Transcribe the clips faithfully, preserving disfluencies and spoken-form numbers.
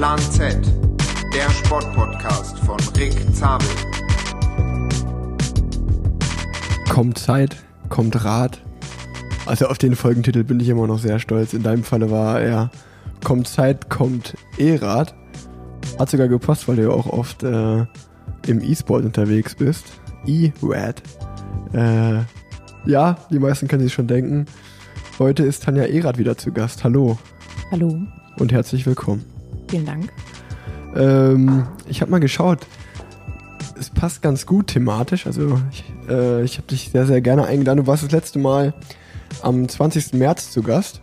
Plan Z, der Sportpodcast von Rick Zabel. Kommt Zeit, kommt Rat. Also auf den Folgentitel bin ich immer noch sehr stolz. In deinem Falle war er Kommt Zeit, kommt Erath. Hat sogar gepasst, weil du ja auch oft äh, im E-Sport unterwegs bist. E-Rad. Äh, ja, die meisten können sich schon denken. Heute ist Tanja Erath wieder zu Gast. Hallo. Hallo. Und herzlich willkommen. Vielen Dank. Ähm, ich habe mal geschaut. Es passt ganz gut thematisch. Also ich, äh, ich habe dich sehr, sehr gerne eingeladen. Du warst das letzte Mal am zwanzigsten März zu Gast.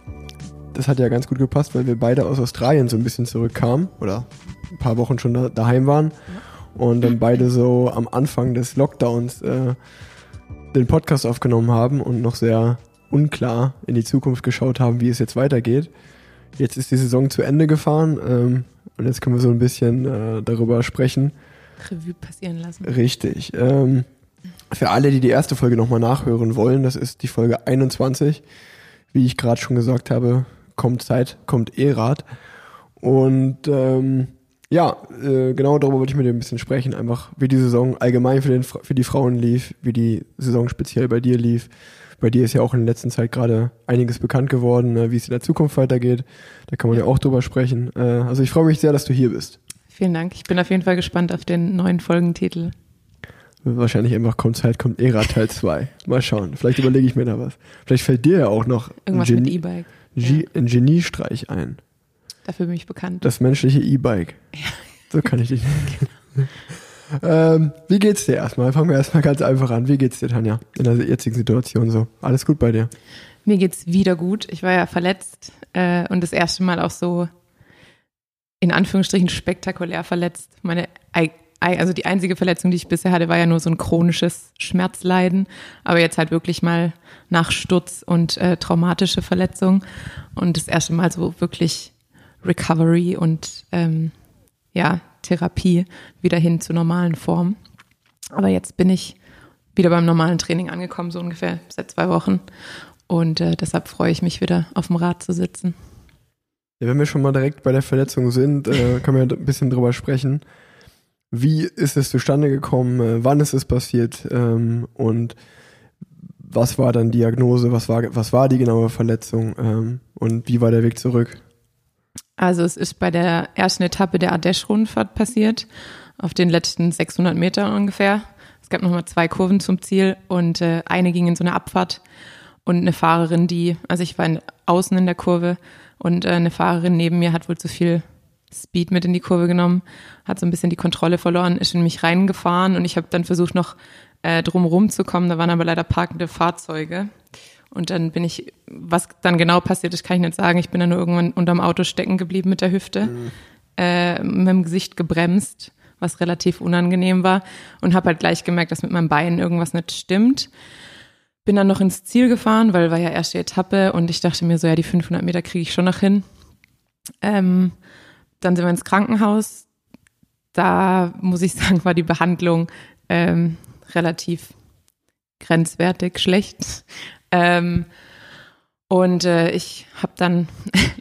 Das hat ja ganz gut gepasst, weil wir beide aus Australien so ein bisschen zurückkamen oder ein paar Wochen schon da, daheim waren und dann beide so am Anfang des Lockdowns äh, den Podcast aufgenommen haben und noch sehr unklar in die Zukunft geschaut haben, wie es jetzt weitergeht. Jetzt ist die Saison zu Ende gefahren ähm, und jetzt können wir so ein bisschen äh, darüber sprechen. Revue passieren lassen. Richtig. Ähm, für alle, die die erste Folge nochmal nachhören wollen, das ist die Folge einundzwanzig. Wie ich gerade schon gesagt habe, kommt Zeit, kommt Erath. Und ähm, ja, äh, genau darüber wollte ich mit dir ein bisschen sprechen. Einfach wie die Saison allgemein für, den, für die Frauen lief, wie die Saison speziell bei dir lief. Bei dir ist ja auch in der letzten Zeit gerade einiges bekannt geworden, ne, wie es in der Zukunft weitergeht. Da kann man ja auch drüber sprechen. Äh, also ich freue mich sehr, dass du hier bist. Vielen Dank. Ich bin auf jeden Fall gespannt auf den neuen Folgentitel. Wahrscheinlich einfach kommt Zeit, kommt Erath Teil zwei. Mal schauen. Vielleicht überlege ich mir da was. Vielleicht fällt dir ja auch noch irgendwas ein, Geni- mit E-Bike. G- ja. ein Geniestreich ein. Dafür bin ich bekannt. Das menschliche E-Bike. Ja. So kann ich dich nennen. Ähm, wie geht's dir erstmal? Fangen wir erstmal ganz einfach an. Wie geht's dir, Tanja, in der jetzigen Situation so? Alles gut bei dir? Mir geht's wieder gut. Ich war ja verletzt äh, und das erste Mal auch so in Anführungsstrichen spektakulär verletzt. Meine, also die einzige Verletzung, die ich bisher hatte, war ja nur so ein chronisches Schmerzleiden, aber jetzt halt wirklich mal nach Sturz und äh, traumatische Verletzung und das erste Mal so wirklich Recovery und ähm, ja, Therapie wieder hin zur normalen Form. Aber jetzt bin ich wieder beim normalen Training angekommen, so ungefähr seit zwei Wochen. Und äh, deshalb freue ich mich wieder, auf dem Rad zu sitzen. Ja, wenn wir schon mal direkt bei der Verletzung sind, äh, können wir ein bisschen drüber sprechen. Wie ist es zustande gekommen? Äh, wann ist es passiert? Ähm, und was war dann Diagnose? Was war, was war die genaue Verletzung? Ähm, und wie war der Weg zurück? Also es ist bei der ersten Etappe der Ardèche-Rundfahrt passiert, auf den letzten sechshundert Metern ungefähr. Es gab nochmal zwei Kurven zum Ziel und äh, eine ging in so eine Abfahrt und eine Fahrerin, die, also ich war in, außen in der Kurve und äh, eine Fahrerin neben mir hat wohl zu viel Speed mit in die Kurve genommen, hat so ein bisschen die Kontrolle verloren, ist in mich reingefahren und ich habe dann versucht noch äh, drumherum zu kommen, da waren aber leider parkende Fahrzeuge. Und dann bin ich, was dann genau passiert ist, kann ich nicht sagen. Ich bin dann nur irgendwann unterm Auto stecken geblieben mit der Hüfte, mhm. äh, mit dem Gesicht gebremst, was relativ unangenehm war. Und habe halt gleich gemerkt, dass mit meinem Bein irgendwas nicht stimmt. Bin dann noch ins Ziel gefahren, weil war ja erste Etappe. Und ich dachte mir so, ja, die fünfhundert Meter kriege ich schon noch hin. Ähm, dann sind wir ins Krankenhaus. Da, muss ich sagen, war die Behandlung ähm, relativ grenzwertig schlecht. Ähm, und äh, ich habe dann,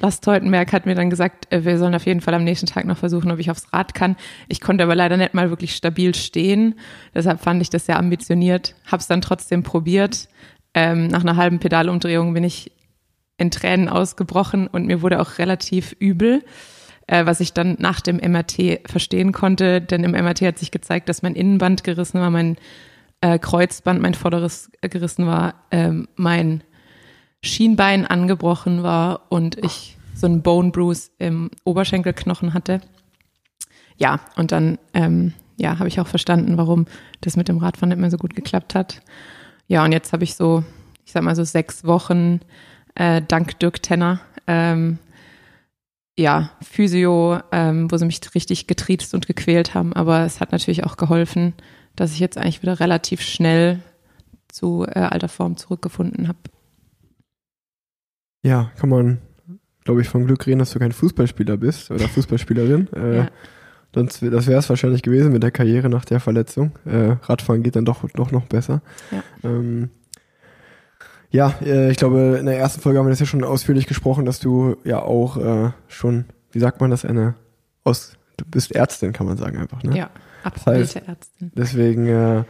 Lars Teutenberg hat mir dann gesagt, äh, wir sollen auf jeden Fall am nächsten Tag noch versuchen, ob ich aufs Rad kann. Ich konnte aber leider nicht mal wirklich stabil stehen, deshalb fand ich das sehr ambitioniert, habe es dann trotzdem probiert. Ähm, nach einer halben Pedalumdrehung bin ich in Tränen ausgebrochen und mir wurde auch relativ übel, äh, was ich dann nach dem M R T verstehen konnte, denn im M R T hat sich gezeigt, dass mein Innenband gerissen war, mein Äh, Kreuzband, mein vorderes äh, gerissen war, ähm, mein Schienbein angebrochen war und ich so einen Bone Bruise im Oberschenkelknochen hatte. Ja, und dann ähm, ja, habe ich auch verstanden, warum das mit dem Radfahren nicht mehr so gut geklappt hat. Ja, und jetzt habe ich so, ich sag mal so sechs Wochen äh, dank Dirk Tenner, ähm, ja, Physio, ähm, wo sie mich richtig getriezt und gequält haben, aber es hat natürlich auch geholfen, dass ich jetzt eigentlich wieder relativ schnell zu äh, alter Form zurückgefunden habe. Ja, kann man, glaube ich, vom Glück reden, dass du kein Fußballspieler bist oder Fußballspielerin. Äh, ja. Sonst, das wäre es wahrscheinlich gewesen mit der Karriere nach der Verletzung. Äh, Radfahren geht dann doch, doch noch besser. Ja, ähm, ja äh, ich glaube, in der ersten Folge haben wir das ja schon ausführlich gesprochen, dass du ja auch äh, schon, wie sagt man das, eine aus, du bist Ärztin, kann man sagen einfach, ne? Ja, absolute das heißt, Ärztin. Deswegen, äh,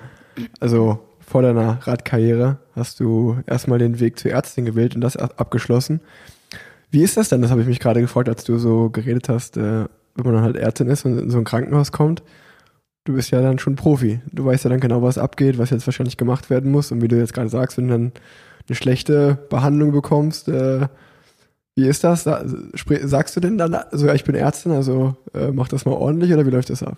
also vor deiner Radkarriere hast du erstmal den Weg zur Ärztin gewählt und das abgeschlossen. Wie ist das denn? Das habe ich mich gerade gefragt, als du so geredet hast, äh, wenn man dann halt Ärztin ist und in so ein Krankenhaus kommt. Du bist ja dann schon Profi. Du weißt ja dann genau, was abgeht, was jetzt wahrscheinlich gemacht werden muss. Und wie du jetzt gerade sagst, wenn du dann eine schlechte Behandlung bekommst, äh, wie ist das? Sagst du denn dann, also ja, ich bin Ärztin, also äh, mach das mal ordentlich oder wie läuft das ab?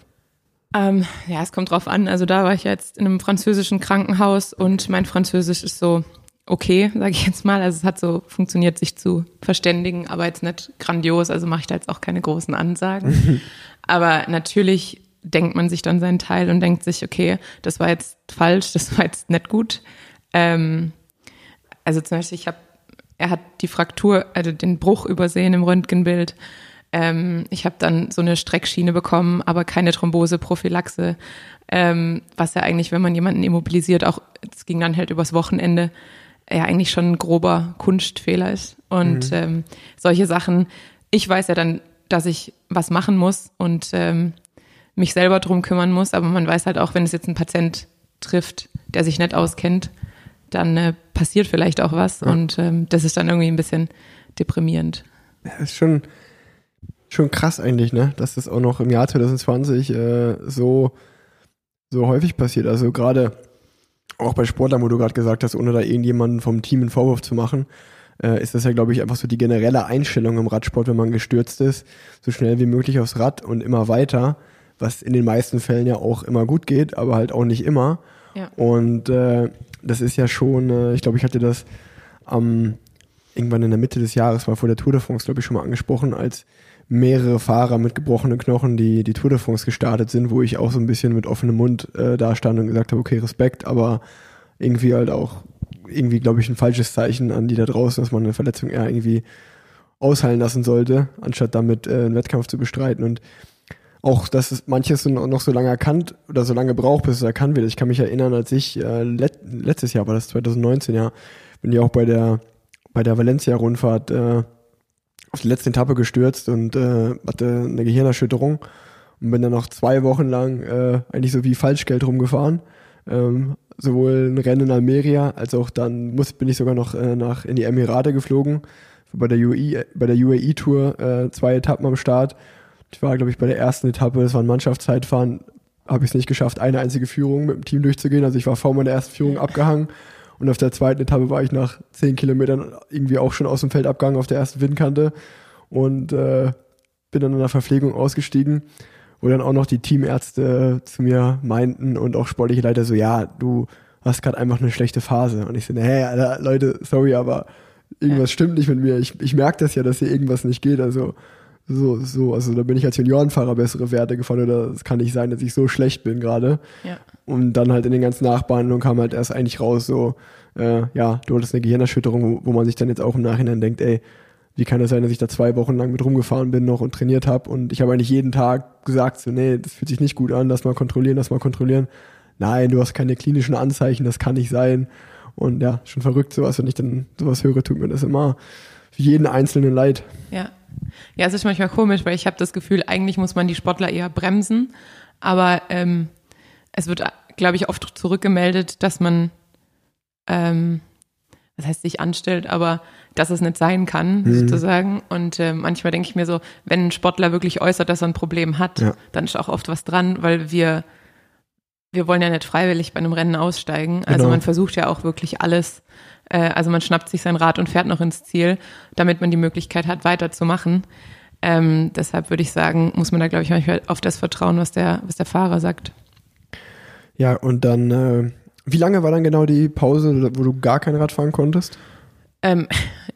Ähm, ja, es kommt drauf an. Also da war ich jetzt in einem französischen Krankenhaus und mein Französisch ist so okay, sage ich jetzt mal. Also es hat so funktioniert, sich zu verständigen, aber jetzt nicht grandios. Also mache ich da jetzt auch keine großen Ansagen. Aber natürlich denkt man sich dann seinen Teil und denkt sich, okay, das war jetzt falsch, das war jetzt nicht gut. Ähm, also zum Beispiel, ich habe, er hat die Fraktur, also den Bruch übersehen im Röntgenbild. Ähm, ich habe dann so eine Streckschiene bekommen, aber keine Thromboseprophylaxe, ähm, was ja eigentlich, wenn man jemanden immobilisiert, auch, es ging dann halt übers Wochenende, ja eigentlich schon ein grober Kunstfehler ist. Und mhm. ähm, solche Sachen, ich weiß ja dann, dass ich was machen muss und ähm, mich selber drum kümmern muss, aber man weiß halt auch, wenn es jetzt ein Patient trifft, der sich nicht auskennt, dann äh, passiert vielleicht auch was ja. und ähm, das ist dann irgendwie ein bisschen deprimierend. Ja, ist schon, schon krass eigentlich, ne, dass das auch noch im Jahr zwanzig zwanzig äh, so, so häufig passiert. Also gerade auch bei Sportlern, wo du gerade gesagt hast, ohne da irgendjemanden vom Team einen Vorwurf zu machen, ist das ja, glaube ich, einfach so die generelle Einstellung im Radsport, wenn man gestürzt ist, so schnell wie möglich aufs Rad und immer weiter, was in den meisten Fällen ja auch immer gut geht, aber halt auch nicht immer. Ja. Und äh, das ist ja schon, äh, ich glaube, ich hatte das ähm, irgendwann in der Mitte des Jahres, war vor der Tour de France, glaube ich, schon mal angesprochen, als mehrere Fahrer mit gebrochenen Knochen die, die Tour de France gestartet sind, wo ich auch so ein bisschen mit offenem Mund äh, da stand und gesagt habe, okay, Respekt, aber irgendwie halt auch, irgendwie, glaube ich, ein falsches Zeichen an die da draußen, dass man eine Verletzung eher irgendwie ausheilen lassen sollte, anstatt damit äh, einen Wettkampf zu bestreiten. Und auch, dass es manches noch so lange erkannt oder so lange braucht, bis es erkannt wird. Ich kann mich erinnern, als ich, äh, let- letztes Jahr war das zwanzig neunzehn, ja, bin ich auch bei der, bei der Valencia-Rundfahrt äh, auf die letzte Etappe gestürzt und äh, hatte eine Gehirnerschütterung und bin dann noch zwei Wochen lang äh, eigentlich so wie Falschgeld rumgefahren. Ähm, sowohl ein Rennen in Almeria, als auch dann muss, bin ich sogar noch äh, nach in die Emirate geflogen, bei der U A E, bei der U A E-Tour, äh, zwei Etappen am Start. Ich war, glaube ich, bei der ersten Etappe, das war ein Mannschaftszeitfahren, habe ich es nicht geschafft, eine einzige Führung mit dem Team durchzugehen. Also ich war vor meiner ersten Führung abgehangen und auf der zweiten Etappe war ich nach zehn Kilometern irgendwie auch schon aus dem Feld abgehangen auf der ersten Windkante und äh, bin dann in der Verpflegung ausgestiegen, wo dann auch noch die Teamärzte zu mir meinten und auch sportliche Leiter so, ja, du hast gerade einfach eine schlechte Phase. Und ich so, hey, Alter, Leute, sorry, aber irgendwas ja. stimmt nicht mit mir. Ich, ich merke das ja, dass hier irgendwas nicht geht, also So, so, also da bin ich als Juniorenfahrer bessere Werte gefahren oder es kann nicht sein, dass ich so schlecht bin gerade. Ja. Und dann halt in den ganzen Nachbehandlungen kam halt erst eigentlich raus so, äh, ja, du hattest eine Gehirnerschütterung, wo, wo man sich dann jetzt auch im Nachhinein denkt, ey, wie kann das sein, dass ich da zwei Wochen lang mit rumgefahren bin noch und trainiert habe und ich habe eigentlich jeden Tag gesagt so, nee, das fühlt sich nicht gut an, lass mal kontrollieren, lass mal kontrollieren. Nein, du hast keine klinischen Anzeichen, das kann nicht sein. Und ja, schon verrückt sowas, wenn ich dann sowas höre, tut mir das immer für jeden Einzelnen leid. Ja. Ja, es ist manchmal komisch, weil ich habe das Gefühl, eigentlich muss man die Sportler eher bremsen, aber ähm, es wird, glaube ich, oft zurückgemeldet, dass man, ähm, das heißt, sich anstellt, aber dass es nicht sein kann, mhm. sozusagen. Und äh, manchmal denke ich mir so, wenn ein Sportler wirklich äußert, dass er ein Problem hat, ja. dann ist auch oft was dran, weil wir, wir wollen ja nicht freiwillig bei einem Rennen aussteigen. Also genau. Man versucht ja auch wirklich alles. Also man schnappt sich sein Rad und fährt noch ins Ziel, damit man die Möglichkeit hat, weiterzumachen. Ähm, deshalb würde ich sagen, muss man da, glaube ich, manchmal auf das vertrauen, was der, was der Fahrer sagt. Ja, und dann, äh, wie lange war dann genau die Pause, wo du gar kein Rad fahren konntest? Ähm,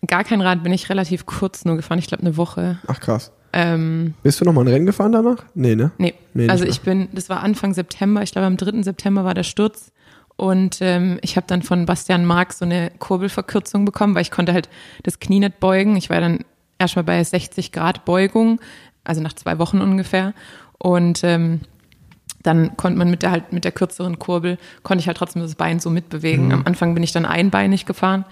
gar kein Rad bin ich relativ kurz nur gefahren, ich glaube eine Woche. Ach krass. Ähm, Bist du nochmal ein Rennen gefahren danach? Nee, ne? Nee, nee also ich bin, das war Anfang September, ich glaube am dritten September war der Sturz. Und ähm, ich habe dann von Bastian Marx so eine Kurbelverkürzung bekommen, weil ich konnte halt das Knie nicht beugen. Ich war dann erstmal bei sechzig Grad Beugung, also nach zwei Wochen ungefähr. Und ähm, dann konnte man mit der halt mit der kürzeren Kurbel, konnte ich halt trotzdem das Bein so mitbewegen. Mhm. Am Anfang bin ich dann einbeinig gefahren.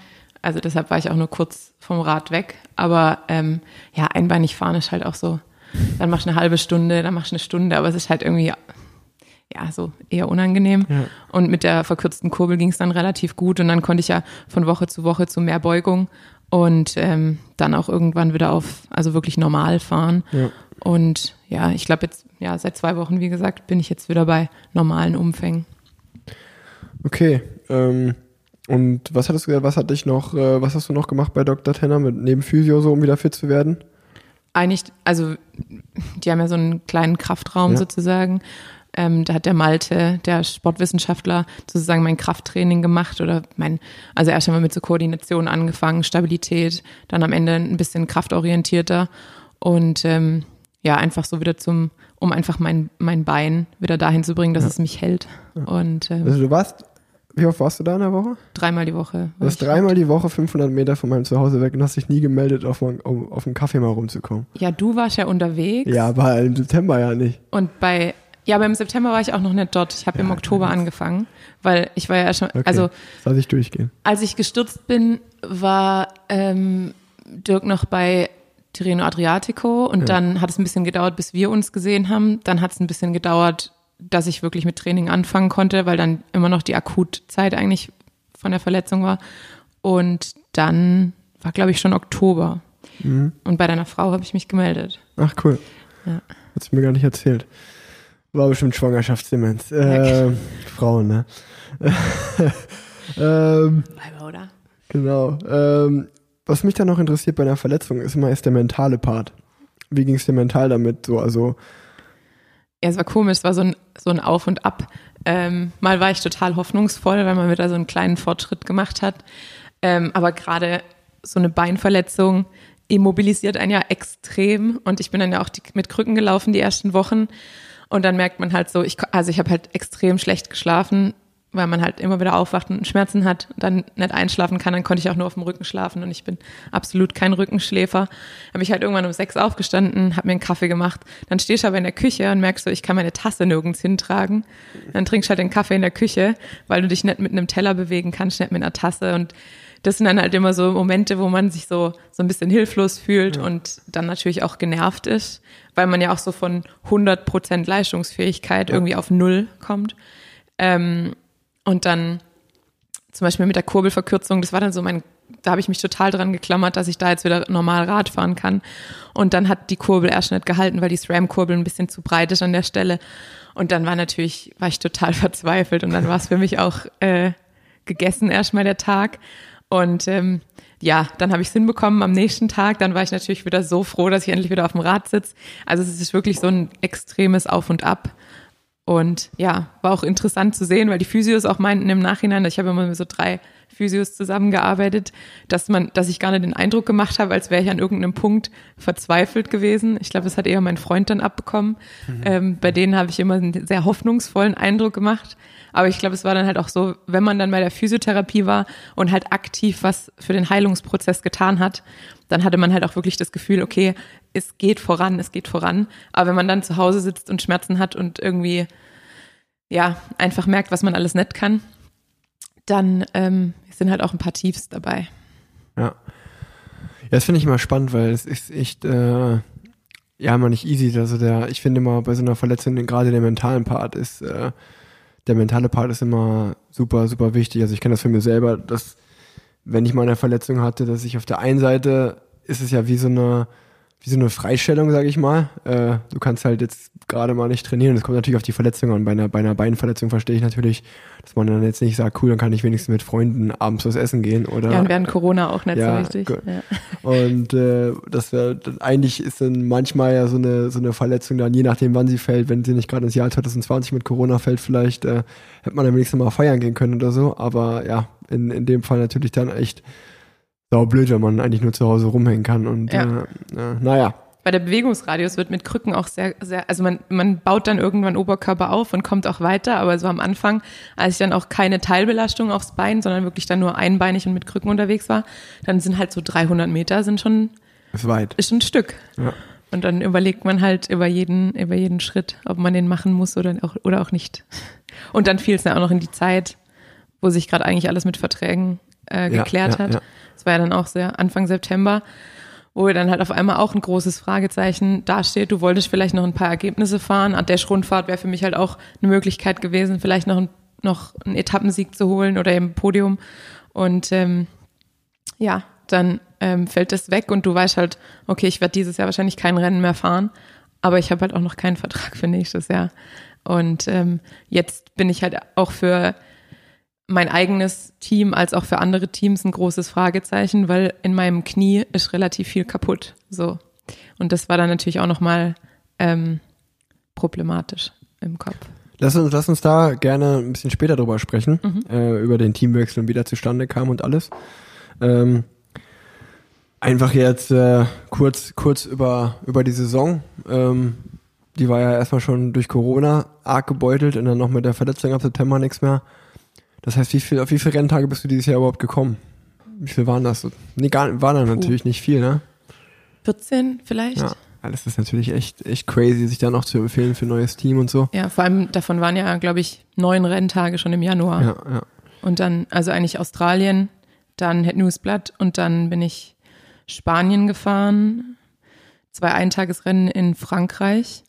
Also deshalb war ich auch nur kurz vom Rad weg. Aber ähm, ja, einbeinig fahren ist halt auch so dann machst du eine halbe Stunde, dann machst du eine Stunde, aber es ist halt irgendwie, ja, so eher unangenehm. Ja. Und mit der verkürzten Kurbel ging es dann relativ gut und dann konnte ich ja von Woche zu Woche zu mehr Beugung und ähm, dann auch irgendwann wieder auf, also wirklich normal fahren. Ja. Und ja, ich glaube jetzt, ja, seit zwei Wochen, wie gesagt, bin ich jetzt wieder bei normalen Umfängen. Okay, ähm, und was hattest du, was hat dich noch, äh, was hast du noch gemacht bei Doktor Tenner mit neben Physio so, um wieder fit zu werden? Eigentlich, also die haben ja so einen kleinen Kraftraum, ja, sozusagen. Ähm, da hat der Malte, der Sportwissenschaftler, sozusagen mein Krafttraining gemacht oder mein, also erst einmal mit so Koordination angefangen, Stabilität, dann am Ende ein bisschen kraftorientierter und ähm, ja, einfach so wieder zum, um einfach mein, mein Bein wieder dahin zu bringen, dass ja. es mich hält. Ja. Und, ähm, also du warst, wie oft warst du da in der Woche? Dreimal die Woche. Du warst dreimal die Woche fünfhundert Meter von meinem Zuhause weg und hast dich nie gemeldet, auf, mein, auf, auf einen Kaffee mal rumzukommen. Ja, du warst ja unterwegs. Ja, aber im September ja nicht. Und bei, ja, aber im September war ich auch noch nicht dort. Ich habe ja, im Oktober ja, angefangen, weil ich war ja schon, okay, also. Lass ich durchgehen. Als ich gestürzt bin, war ähm, Dirk noch bei Tirreno Adriatico und ja. dann hat es ein bisschen gedauert, bis wir uns gesehen haben. Dann hat es ein bisschen gedauert, dass ich wirklich mit Training anfangen konnte, weil dann immer noch die Akutzeit eigentlich von der Verletzung war. Und dann war, glaube ich, schon Oktober. Mhm. Und bei deiner Frau habe ich mich gemeldet. Ach, cool. Ja. Hat sie mir gar nicht erzählt. War bestimmt Schwangerschaftsdemenz. Äh, ja. Frauen, ne? ähm, Weiber, oder? Genau. Ähm, was mich dann noch interessiert bei einer Verletzung ist immer, ist der mentale Part. Wie ging es dir mental damit? So, also ja, es war komisch, es war so ein, so ein Auf und Ab. Ähm, mal war ich total hoffnungsvoll, weil man wieder so einen kleinen Fortschritt gemacht hat. Ähm, aber gerade so eine Beinverletzung immobilisiert einen ja extrem. Und ich bin dann ja auch die, mit Krücken gelaufen die ersten Wochen. Und dann merkt man halt so, ich, also ich habe halt extrem schlecht geschlafen, weil man halt immer wieder aufwacht und Schmerzen hat und dann nicht einschlafen kann. Dann konnte ich auch nur auf dem Rücken schlafen und ich bin absolut kein Rückenschläfer. Habe ich halt irgendwann um sechs aufgestanden, habe mir einen Kaffee gemacht. Dann stehst du aber in der Küche und merkst so, ich kann meine Tasse nirgends hintragen. Dann trinkst du halt den Kaffee in der Küche, weil du dich nicht mit einem Teller bewegen kannst, nicht mit einer Tasse. Und das sind dann halt immer so Momente, wo man sich so, so ein bisschen hilflos fühlt ja. und dann natürlich auch genervt ist, weil man ja auch so von hundert Prozent Leistungsfähigkeit ja. irgendwie auf Null kommt. Ähm, Und dann zum Beispiel mit der Kurbelverkürzung, das war dann so mein, da habe ich mich total dran geklammert, dass ich da jetzt wieder normal Rad fahren kann. Und dann hat die Kurbel erst nicht gehalten, weil die SRAM-Kurbel ein bisschen zu breit ist an der Stelle. Und dann war natürlich, war ich total verzweifelt und dann war es für mich auch äh, gegessen erstmal der Tag. Und ähm, ja, dann habe ich es hinbekommen am nächsten Tag. Dann war ich natürlich wieder so froh, dass ich endlich wieder auf dem Rad sitze. Also es ist wirklich so ein extremes Auf und Ab. Und ja, war auch interessant zu sehen, weil die Physios auch meinten im Nachhinein, ich habe immer mit so drei Physios zusammengearbeitet, dass man, dass ich gar nicht den Eindruck gemacht habe, als wäre ich an irgendeinem Punkt verzweifelt gewesen. Ich glaube, das hat eher mein Freund dann abbekommen. Mhm. Ähm, bei denen habe ich immer einen sehr hoffnungsvollen Eindruck gemacht. Aber ich glaube, es war dann halt auch so, wenn man dann bei der Physiotherapie war und halt aktiv was für den Heilungsprozess getan hat, dann hatte man halt auch wirklich das Gefühl, okay, es geht voran, es geht voran. Aber wenn man dann zu Hause sitzt und Schmerzen hat und irgendwie, ja, einfach merkt, was man alles nicht kann, dann ähm, sind halt auch ein paar Tiefs dabei. Ja, ja, das finde ich immer spannend, weil es ist echt, äh, ja, immer nicht easy. Also der, ich finde immer bei so einer Verletzung, gerade der mentalen Part ist, äh, der mentale Part ist immer super, super wichtig. Also ich kenne das für mich selber, dass wenn ich mal eine Verletzung hatte, dass ich auf der einen Seite, ist es ja wie so eine, wie so eine Freistellung, sage ich mal. Äh, du kannst halt jetzt gerade mal nicht trainieren. Das kommt natürlich auf die Verletzung an. Bei einer, bei einer Beinverletzung verstehe ich natürlich, dass man dann jetzt nicht sagt, cool, dann kann ich wenigstens mit Freunden abends was essen gehen. Oder, ja, und während Corona auch nicht ja, so richtig. Ja. Und äh, das wär, eigentlich ist dann manchmal ja so eine, so eine Verletzung dann, je nachdem wann sie fällt, wenn sie nicht gerade ins Jahr zwanzig zwanzig mit Corona fällt, vielleicht äh, hätte man dann wenigstens mal feiern gehen können oder so. Aber ja, in, in dem Fall natürlich dann echt sau blöd, wenn man eigentlich nur zu Hause rumhängen kann und ja. äh, äh, naja. Bei der Bewegungsradius wird mit Krücken auch sehr, sehr, also man, man baut dann irgendwann Oberkörper auf und kommt auch weiter, aber so am Anfang, als ich dann auch keine Teilbelastung aufs Bein, sondern wirklich dann nur einbeinig und mit Krücken unterwegs war, dann sind halt so dreihundert Meter sind schon, ist weit. Ist ein Stück. Ja. Und dann überlegt man halt über jeden, über jeden Schritt, ob man den machen muss oder auch, oder auch nicht. Und dann fiel es ja auch noch in die Zeit, wo sich gerade eigentlich alles mit Verträgen äh, geklärt ja, ja, hat. Ja. Das war ja dann auch sehr Anfang September, wo wir dann halt auf einmal auch ein großes Fragezeichen dasteht. Du wolltest vielleicht noch ein paar Ergebnisse fahren. Ardèche-Rundfahrt wäre für mich halt auch eine Möglichkeit gewesen, vielleicht noch, ein, noch einen Etappensieg zu holen oder eben Podium. Und ähm, ja, dann ähm, fällt das weg und du weißt halt, okay, ich werde dieses Jahr wahrscheinlich kein Rennen mehr fahren, aber ich habe halt auch noch keinen Vertrag für nächstes Jahr. Und ähm, jetzt bin ich halt auch für mein eigenes Team als auch für andere Teams ein großes Fragezeichen, weil in meinem Knie ist relativ viel kaputt. So. Und das war dann natürlich auch nochmal ähm, problematisch im Kopf. Lass uns, lass uns da gerne ein bisschen später drüber sprechen, mhm. äh, über den Teamwechsel und wie der zustande kam und alles. Ähm, einfach jetzt äh, kurz, kurz über, über die Saison. Ähm, die war ja erstmal schon durch Corona arg gebeutelt und dann noch mit der Verletzung ab September nichts mehr. Das heißt, wie viel, auf wie viele Renntage bist du dieses Jahr überhaupt gekommen? Wie viel waren das? Nee, gar, waren da natürlich nicht viel, ne? vierzehn vielleicht? Ja, das ist natürlich echt, echt crazy, sich da noch zu empfehlen für ein neues Team und so. Ja, vor allem davon waren ja, glaube ich, neun Renntage schon im Januar. Ja, ja. Und dann, also eigentlich Australien, dann Het Nieuwsblad und dann bin ich Spanien gefahren, zwei Eintagesrennen in Frankreich,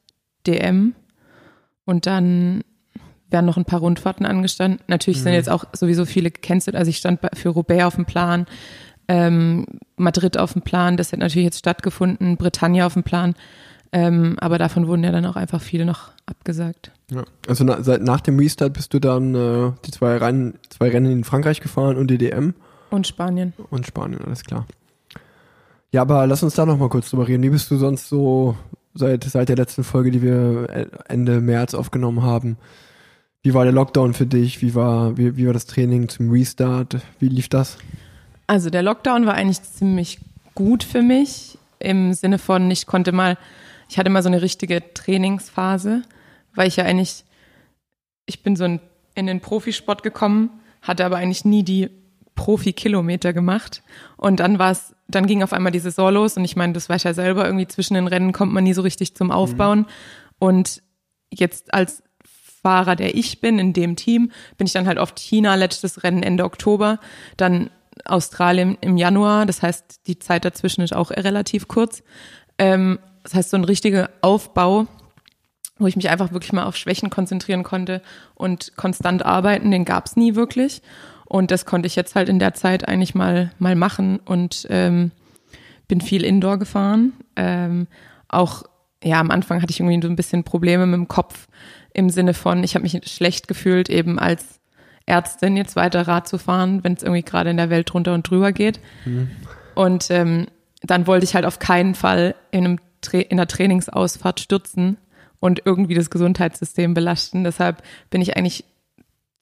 D M und dann werden noch ein paar Rundfahrten angestanden. Natürlich mhm. sind jetzt auch sowieso viele gecancelt. Also ich stand für Roubaix auf dem Plan, ähm, Madrid auf dem Plan, das hätte natürlich jetzt stattgefunden, Bretagne auf dem Plan, ähm, aber davon wurden ja dann auch einfach viele noch abgesagt. Ja. Also na, seit, nach dem Restart bist du dann äh, die zwei Rennen, zwei Rennen in Frankreich gefahren und die D M. Und Spanien. Und Spanien, alles klar. Ja, aber lass uns da nochmal kurz drüber reden. Wie bist du sonst so seit, seit der letzten Folge, die wir Ende März aufgenommen haben? Wie war der Lockdown für dich? Wie war, wie, wie war das Training zum Restart? Wie lief das? Also der Lockdown war eigentlich ziemlich gut für mich, im Sinne von, ich konnte mal, ich hatte mal so eine richtige Trainingsphase, weil ich ja eigentlich, ich bin so in, in den Profisport gekommen, hatte aber eigentlich nie die Profi-Kilometer gemacht und dann war es, dann ging auf einmal die Saison los und ich meine, das weiß ja selber, irgendwie zwischen den Rennen kommt man nie so richtig zum Aufbauen mhm. und jetzt als Fahrer, der ich bin, in dem Team, bin ich dann halt oft China, letztes Rennen Ende Oktober, dann Australien im Januar, das heißt, die Zeit dazwischen ist auch relativ kurz. Ähm, das heißt, so ein richtiger Aufbau, wo ich mich einfach wirklich mal auf Schwächen konzentrieren konnte und konstant arbeiten, den gab es nie wirklich. Und das konnte ich jetzt halt in der Zeit eigentlich mal, mal machen und ähm, bin viel Indoor gefahren. Ähm, auch, ja, am Anfang hatte ich irgendwie so ein bisschen Probleme mit dem Kopf, im Sinne von, ich habe mich schlecht gefühlt, eben als Ärztin jetzt weiter Rad zu fahren, wenn es irgendwie gerade in der Welt runter und drüber geht. Mhm. Und ähm, dann wollte ich halt auf keinen Fall in, einem Tra- in einer Trainingsausfahrt stürzen und irgendwie das Gesundheitssystem belasten. Deshalb bin ich eigentlich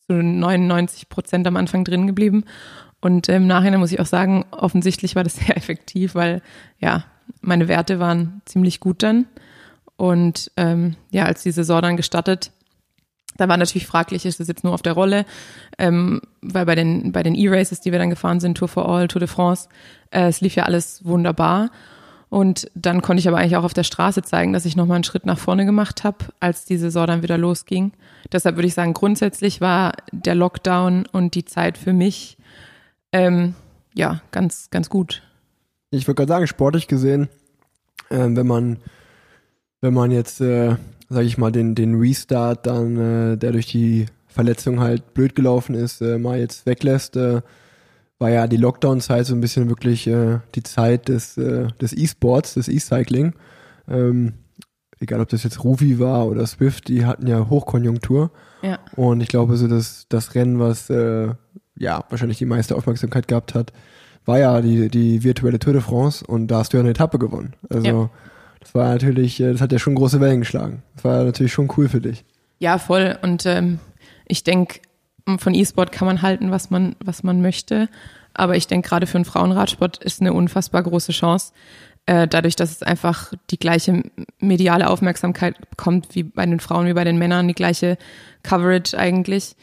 zu neunundneunzig Prozent am Anfang drin geblieben. Und im Nachhinein muss ich auch sagen, offensichtlich war das sehr effektiv, weil ja, meine Werte waren ziemlich gut dann. Und ähm, ja, als die Saison dann gestartet, da war natürlich fraglich, ist das jetzt nur auf der Rolle, ähm, weil bei den bei den E-Races, die wir dann gefahren sind, Tour for All, Tour de France, äh, es lief ja alles wunderbar. Und dann konnte ich aber eigentlich auch auf der Straße zeigen, dass ich nochmal einen Schritt nach vorne gemacht habe, als die Saison dann wieder losging. Deshalb würde ich sagen, grundsätzlich war der Lockdown und die Zeit für mich ähm, ja ganz, ganz gut. Ich würde gerade sagen, sportlich gesehen, äh, wenn man Wenn man jetzt, äh, sag ich mal, den den Restart dann, äh, der durch die Verletzung halt blöd gelaufen ist, äh, mal jetzt weglässt, äh, war ja die Lockdown-Zeit so ein bisschen wirklich äh, die Zeit des äh, des E-Sports, des E-Cycling. Ähm, egal, ob das jetzt Ruvi war oder Swift, die hatten ja Hochkonjunktur. Ja. Und ich glaube, so das das Rennen, was äh, ja wahrscheinlich die meiste Aufmerksamkeit gehabt hat, war ja die die virtuelle Tour de France und da hast du ja eine Etappe gewonnen. Also ja. Das war natürlich, das hat ja schon große Wellen geschlagen. Das war natürlich schon cool für dich. Ja, voll. Und ähm, ich denke, von E-Sport kann man halten, was man, was man möchte. Aber ich denke, gerade für einen Frauenradsport ist eine unfassbar große Chance. Äh, dadurch, dass es einfach die gleiche mediale Aufmerksamkeit bekommt wie bei den Frauen, wie bei den Männern, die gleiche Coverage eigentlich.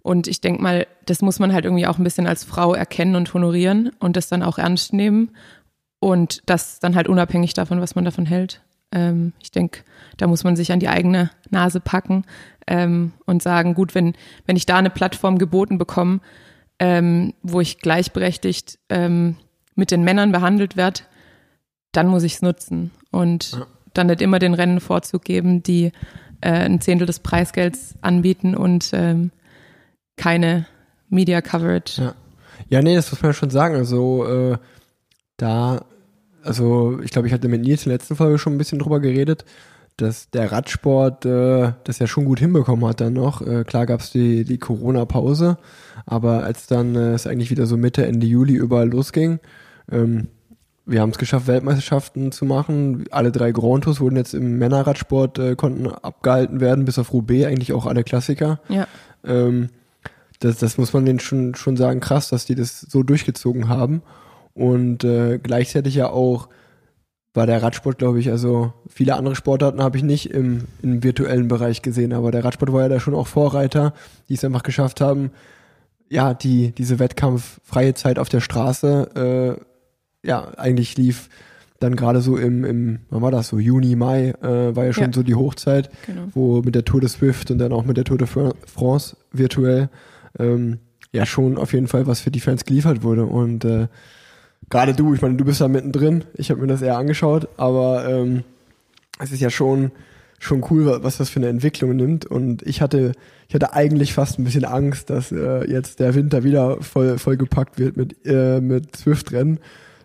Und ich denke mal, das muss man halt irgendwie auch ein bisschen als Frau erkennen und honorieren und das dann auch ernst nehmen. Und das dann halt unabhängig davon, was man davon hält. Ähm, ich denke, da muss man sich an die eigene Nase packen ähm, und sagen, gut, wenn wenn ich da eine Plattform geboten bekomme, ähm, wo ich gleichberechtigt ähm, mit den Männern behandelt werde, dann muss ich es nutzen. Und ja. dann nicht immer den Rennen Vorzug geben, die äh, ein Zehntel des Preisgelds anbieten und ähm, keine Media Coverage. Ja. ja, nee, das muss man ja schon sagen. Also äh, da, also ich glaube, ich hatte mit Nils in der letzten Folge schon ein bisschen drüber geredet, dass der Radsport äh, das ja schon gut hinbekommen hat dann noch. Äh, klar gab es die, die Corona-Pause, aber als dann äh, es eigentlich wieder so Mitte, Ende Juli überall losging, ähm, wir haben es geschafft, Weltmeisterschaften zu machen. Alle drei Grand Tours wurden jetzt im Männerradsport, äh, konnten abgehalten werden, bis auf Roubaix eigentlich auch alle Klassiker. Ja. Ähm, das, das muss man denen schon, schon sagen, krass, dass die das so durchgezogen haben. Und äh, gleichzeitig ja auch war der Radsport, glaube ich, also viele andere Sportarten habe ich nicht im, im virtuellen Bereich gesehen, aber der Radsport war ja da schon auch Vorreiter, die es einfach geschafft haben, ja, die diese wettkampffreie Zeit auf der Straße, äh, ja, eigentlich lief dann gerade so im, im, wann war das so, Juni, Mai, äh, war ja schon ja. so die Hochzeit, genau. wo mit der Tour de Swift und dann auch mit der Tour de France virtuell ähm, ja schon auf jeden Fall was für die Fans geliefert wurde und äh, gerade du, ich meine, du bist da mittendrin. Ich habe mir das eher angeschaut, aber ähm, es ist ja schon, schon cool, was das für eine Entwicklung nimmt. Und ich hatte, ich hatte eigentlich fast ein bisschen Angst, dass äh, jetzt der Winter wieder voll, voll gepackt wird mit, äh, mit Swift-Rennen,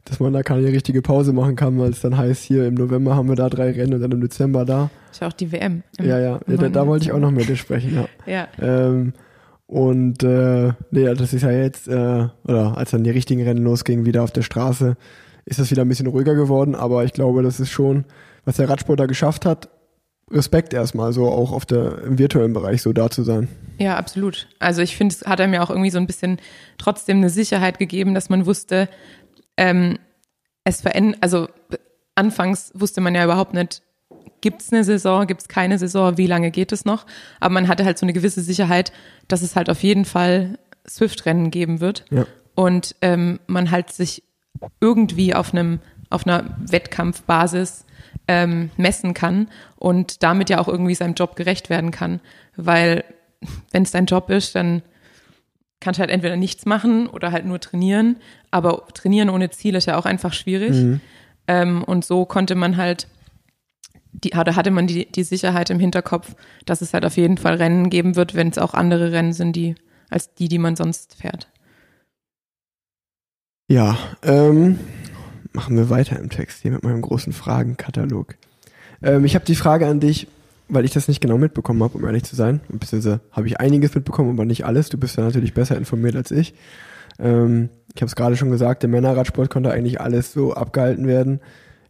dass man da keine richtige Pause machen kann, weil es dann heißt, hier im November haben wir da drei Rennen und dann im Dezember da. Das ist ja auch die W M. Ja, ja, ja da, da wollte ich auch noch mit dir sprechen. Ja. ja. Ähm, Und äh, nee, das ist ja jetzt, äh, oder als dann die richtigen Rennen losgingen, wieder auf der Straße, ist das wieder ein bisschen ruhiger geworden. Aber ich glaube, das ist schon, was der Radsport da geschafft hat, Respekt erstmal, so auch auf der, im virtuellen Bereich so da zu sein. Ja, absolut. Also ich finde, es hat er mir auch irgendwie so ein bisschen trotzdem eine Sicherheit gegeben, dass man wusste, ähm, es verändert, also anfangs wusste man ja überhaupt nicht, gibt es eine Saison, gibt es keine Saison, wie lange geht es noch? Aber man hatte halt so eine gewisse Sicherheit, dass es halt auf jeden Fall Swift-Rennen geben wird. Ja. Und ähm, man halt sich irgendwie auf einem auf einer Wettkampfbasis ähm, messen kann und damit ja auch irgendwie seinem Job gerecht werden kann. Weil wenn es dein Job ist, dann kannst du halt entweder nichts machen oder halt nur trainieren. Aber trainieren ohne Ziel ist ja auch einfach schwierig. Mhm. Ähm, und so konnte man halt Die, da hatte man die, die Sicherheit im Hinterkopf, dass es halt auf jeden Fall Rennen geben wird, wenn es auch andere Rennen sind, die als die, die man sonst fährt. Ja, ähm, machen wir weiter im Text hier mit meinem großen Fragenkatalog. Ähm, ich habe die Frage an dich, weil ich das nicht genau mitbekommen habe, um ehrlich zu sein. Beziehungsweise habe ich einiges mitbekommen, aber nicht alles. Du bist ja natürlich besser informiert als ich. Ähm, ich habe es gerade schon gesagt, der Männerradsport konnte eigentlich alles so abgehalten werden.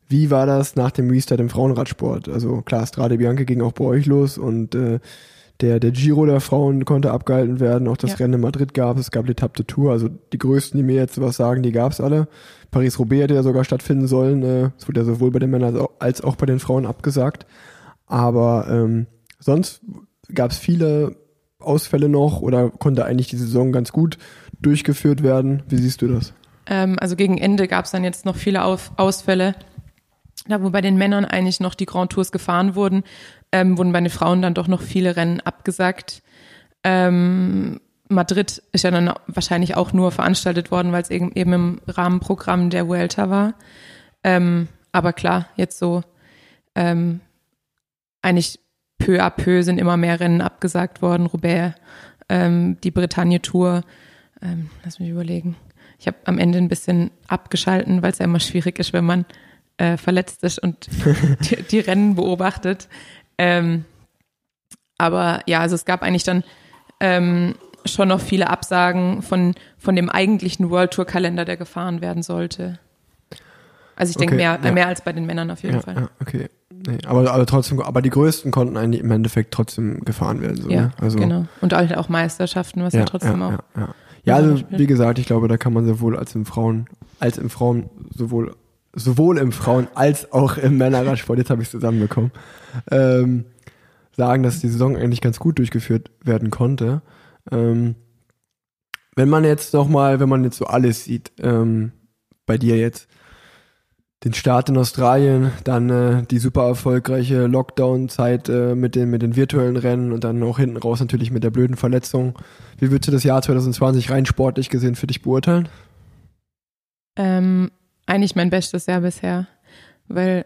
Wie war das nach dem Restart im Frauenradsport? Also klar, Strade Bianche ging auch bei euch los und äh, der, der Giro der Frauen konnte abgehalten werden. Auch das ja. Rennen in Madrid gab es, es gab l'Étape de Tour. Also die größten, die mir jetzt was sagen, die gab es alle. Paris-Roubaix hätte ja sogar stattfinden sollen. Es äh, wurde ja sowohl bei den Männern als auch bei den Frauen abgesagt. Aber ähm, sonst gab es viele Ausfälle noch oder konnte eigentlich die Saison ganz gut durchgeführt werden. Wie siehst du das? Ähm, also gegen Ende gab es dann jetzt noch viele Auf- Ausfälle. Da wo bei den Männern eigentlich noch die Grand Tours gefahren wurden, ähm, wurden bei den Frauen dann doch noch viele Rennen abgesagt. Ähm, Madrid ist ja dann wahrscheinlich auch nur veranstaltet worden, weil es eben, eben im Rahmenprogramm der Vuelta war. Ähm, aber klar, jetzt so ähm, eigentlich peu à peu sind immer mehr Rennen abgesagt worden. Roubaix, ähm, die Bretagne Tour, ähm, lass mich überlegen. Ich habe am Ende ein bisschen abgeschalten, weil es ja immer schwierig ist, wenn man Äh, verletzt ist und die, die Rennen beobachtet. Ähm, aber ja, also es gab eigentlich dann ähm, schon noch viele Absagen von, von dem eigentlichen World Tour Kalender, der gefahren werden sollte. Also ich okay, denke mehr, ja. mehr als bei den Männern auf jeden ja, Fall. Ja, okay. Nee, aber, aber trotzdem, aber die größten konnten eigentlich im Endeffekt trotzdem gefahren werden. So, ja, ne? Also, genau. Und halt auch Meisterschaften, was ja, ja trotzdem ja, auch. Ja, ja. ja also wie gesagt, ich glaube, da kann man sowohl als im Frauen, als im Frauen sowohl sowohl im Frauen- als auch im Männerradsport, jetzt habe ich es zusammenbekommen, ähm, sagen, dass die Saison eigentlich ganz gut durchgeführt werden konnte. Ähm, wenn man jetzt nochmal, wenn man jetzt so alles sieht, ähm, bei dir jetzt, den Start in Australien, dann äh, die super erfolgreiche Lockdown-Zeit äh, mit den, mit den virtuellen Rennen und dann auch hinten raus natürlich mit der blöden Verletzung. Wie würdest du das Jahr zwanzig zwanzig rein sportlich gesehen für dich beurteilen? Ähm, Eigentlich mein bestes Jahr bisher. weil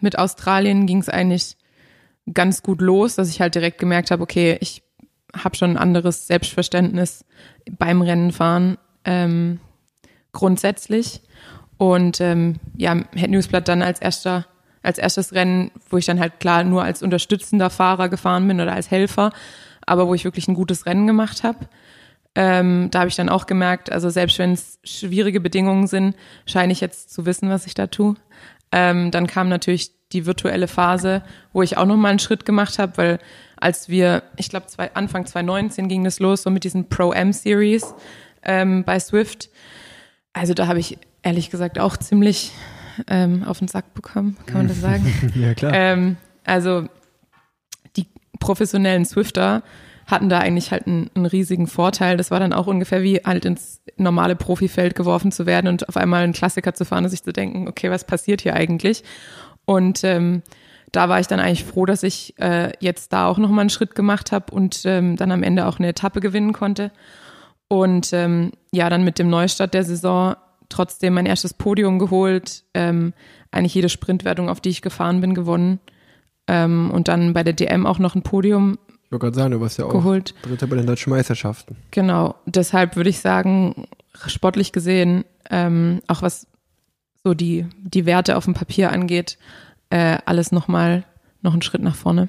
mit Australien ging es eigentlich ganz gut los, dass ich halt direkt gemerkt habe, okay, ich habe schon ein anderes Selbstverständnis beim Rennenfahren ähm, grundsätzlich. Und ähm, ja, Head Newsblatt dann als erster, als erstes Rennen, wo ich dann halt klar nur als unterstützender Fahrer gefahren bin oder als Helfer, aber wo ich wirklich ein gutes Rennen gemacht habe. Ähm, da habe ich dann auch gemerkt, also selbst wenn es schwierige Bedingungen sind, scheine ich jetzt zu wissen, was ich da tue. Ähm, dann kam natürlich die virtuelle Phase, wo ich auch nochmal einen Schritt gemacht habe, weil als wir, ich glaube Anfang zwanzig neunzehn ging das los, so mit diesen Pro-Am-Series ähm, bei Swift. Also da habe ich ehrlich gesagt auch ziemlich ähm, auf den Sack bekommen, kann man das sagen? Ja, klar. Ähm, also die professionellen Swifter hatten da eigentlich halt einen, einen riesigen Vorteil. Das war dann auch ungefähr wie halt ins normale Profifeld geworfen zu werden und auf einmal einen Klassiker zu fahren und sich zu denken, okay, was passiert hier eigentlich? Und ähm, da war ich dann eigentlich froh, dass ich äh, jetzt da auch nochmal einen Schritt gemacht habe und ähm, dann am Ende auch eine Etappe gewinnen konnte. Und ähm, ja, dann mit dem Neustart der Saison trotzdem mein erstes Podium geholt, ähm, eigentlich jede Sprintwertung, auf die ich gefahren bin, gewonnen. Ähm, und dann bei der D M auch noch ein Podium. Ich wollte gerade sagen, du warst ja auch geholt. Dritter bei den deutschen Meisterschaften. Genau, deshalb würde ich sagen, sportlich gesehen, ähm, auch was so die, die Werte auf dem Papier angeht, äh, alles nochmal, noch einen Schritt nach vorne.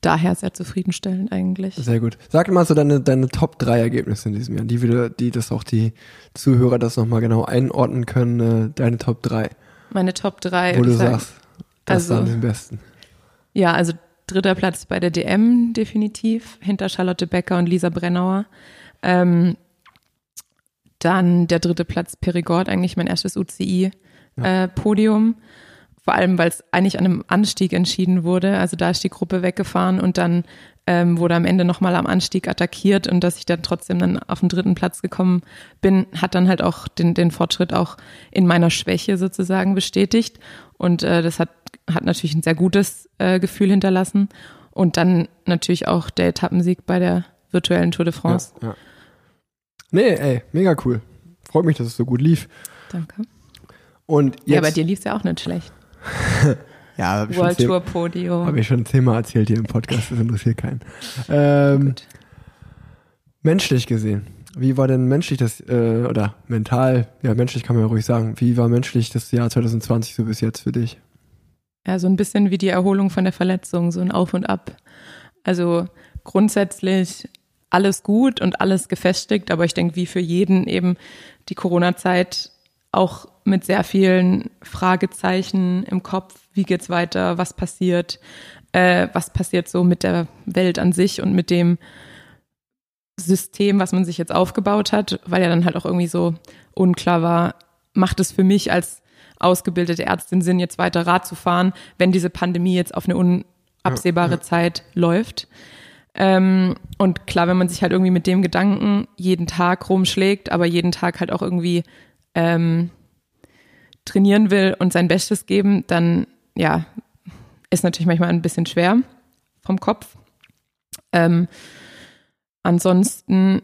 Daher sehr zufriedenstellend eigentlich. Sehr gut. Sag mal so deine, deine Top drei Ergebnisse in diesem Jahr, die wieder, die das auch die Zuhörer das nochmal genau einordnen können, äh, deine Top drei. Meine Top drei. Wo du sagst, das war am den besten. Ja, also dritter Platz bei der D M definitiv, hinter Charlotte Becker und Lisa Brennauer. Ähm, dann der dritte Platz Perigord, eigentlich mein erstes U C I-Podium. Ja. Äh, vor allem, weil es eigentlich an einem Anstieg entschieden wurde. Also da ist die Gruppe weggefahren und dann ähm, wurde am Ende nochmal am Anstieg attackiert und dass ich dann trotzdem dann auf den dritten Platz gekommen bin, hat dann halt auch den, den Fortschritt auch in meiner Schwäche sozusagen bestätigt. Und äh, das hat hat natürlich ein sehr gutes äh, Gefühl hinterlassen und dann natürlich auch der Etappensieg bei der virtuellen Tour de France. Ja, ja. Nee, ey, mega cool. Freut mich, dass es so gut lief. Danke. Und jetzt, ja, bei dir lief es ja auch nicht schlecht. Ja, hab World Tour Podium. Habe ich schon zehnmal erzählt hier im Podcast, das interessiert keinen. Ähm, menschlich gesehen, wie war denn menschlich das, äh, oder mental, ja menschlich kann man ja ruhig sagen, wie war menschlich das Jahr zwanzig zwanzig so bis jetzt für dich? Ja, so ein bisschen wie die Erholung von der Verletzung, so ein Auf und Ab. Also grundsätzlich alles gut und alles gefestigt, aber ich denke, wie für jeden eben die Corona-Zeit auch mit sehr vielen Fragezeichen im Kopf. Wie geht's weiter? Was passiert? Äh, was passiert so mit der Welt an sich und mit dem System, was man sich jetzt aufgebaut hat? Weil ja dann halt auch irgendwie so unklar war, macht es für mich als ausgebildete Ärztin Sinn, jetzt weiter Rad zu fahren, wenn diese Pandemie jetzt auf eine unabsehbare ja, ja. Zeit läuft. Ähm, und klar, wenn man sich halt irgendwie mit dem Gedanken jeden Tag rumschlägt, aber jeden Tag halt auch irgendwie ähm, trainieren will und sein Bestes geben, dann ja, ist natürlich manchmal ein bisschen schwer vom Kopf. Ähm, ansonsten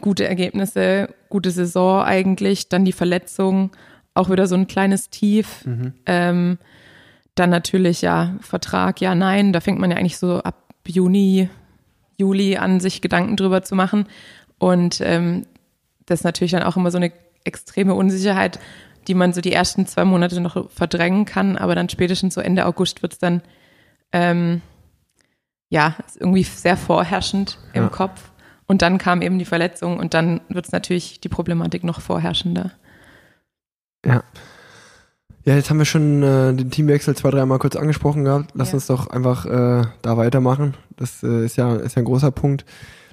gute Ergebnisse, gute Saison eigentlich, dann die Verletzung, auch wieder so ein kleines Tief. Mhm. Ähm, dann natürlich, ja, Vertrag, ja, nein. Da fängt man ja eigentlich so ab Juni, Juli an, sich Gedanken drüber zu machen. Und ähm, das ist natürlich dann auch immer so eine extreme Unsicherheit, die man so die ersten zwei Monate noch verdrängen kann. Aber dann spätestens so Ende August wird es dann, ähm, ja, ist irgendwie sehr vorherrschend ja. im Kopf. Und dann kam eben die Verletzung und dann wird es natürlich die Problematik noch vorherrschender. Ja. Ja, jetzt haben wir schon äh, den Teamwechsel zwei, dreimal kurz angesprochen gehabt. Lass ja. uns doch einfach äh, da weitermachen. Das äh, ist ja ist ja ein großer Punkt.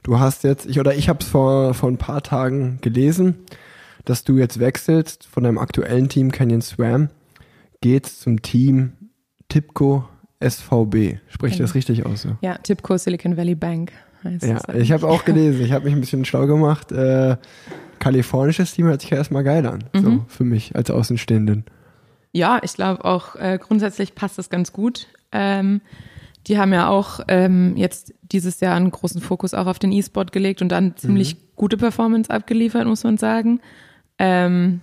Du hast jetzt, ich oder ich habe es vor vor ein paar Tagen gelesen, dass du jetzt wechselst von deinem aktuellen Team Canyon/SRAM, geht's zum Team Tipco S V B. Sprich genau. das richtig aus? So? Ja, Tipco Silicon Valley Bank. Heißt ja, das ich habe auch gelesen. Ich habe mich ein bisschen schlau gemacht. Äh, Kalifornisches Team hört sich ja erstmal geil an, mhm. so für mich als Außenstehenden. Ja, ich glaube auch äh, grundsätzlich passt das ganz gut. Ähm, die haben ja auch ähm, jetzt dieses Jahr einen großen Fokus auch auf den E-Sport gelegt und dann ziemlich mhm. gute Performance abgeliefert, muss man sagen. Ähm,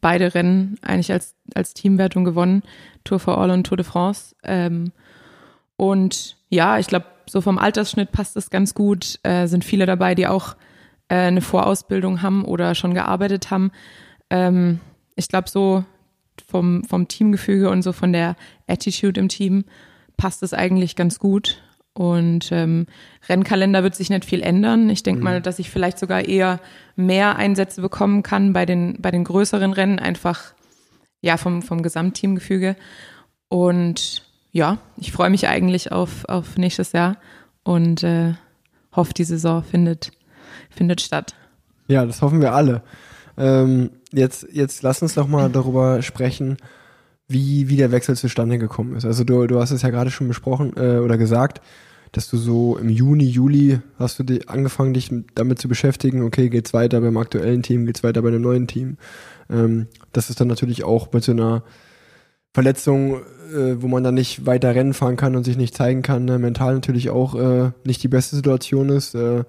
beide Rennen eigentlich als, als Teamwertung gewonnen, Tour for All und Tour de France. Ähm, und ja, ich glaube, so vom Altersschnitt passt es ganz gut. Äh, sind viele dabei, die auch äh, eine Vorausbildung haben oder schon gearbeitet haben. Ähm, ich glaube, so vom, vom Teamgefüge und so von der Attitude im Team passt es eigentlich ganz gut. Und ähm, Rennkalender wird sich nicht viel ändern. Ich denke mhm. mal, dass ich vielleicht sogar eher mehr Einsätze bekommen kann bei den, bei den größeren Rennen, einfach ja vom, vom Gesamtteamgefüge. Und ja, ich freue mich eigentlich auf, auf nächstes Jahr und äh, hoffe, die Saison findet, findet statt. Ja, das hoffen wir alle. Ähm, jetzt, jetzt lass uns doch mal darüber sprechen, wie, wie der Wechsel zustande gekommen ist. Also du, du hast es ja gerade schon besprochen äh, oder gesagt, dass du so im Juni, Juli hast du dich angefangen, dich damit zu beschäftigen, okay, geht's weiter beim aktuellen Team, geht's weiter bei dem neuen Team. Ähm, das ist dann natürlich auch mit so einer Verletzung, äh, wo man dann nicht weiter Rennen fahren kann und sich nicht zeigen kann, ne? Mental natürlich auch äh, nicht die beste Situation ist. Äh,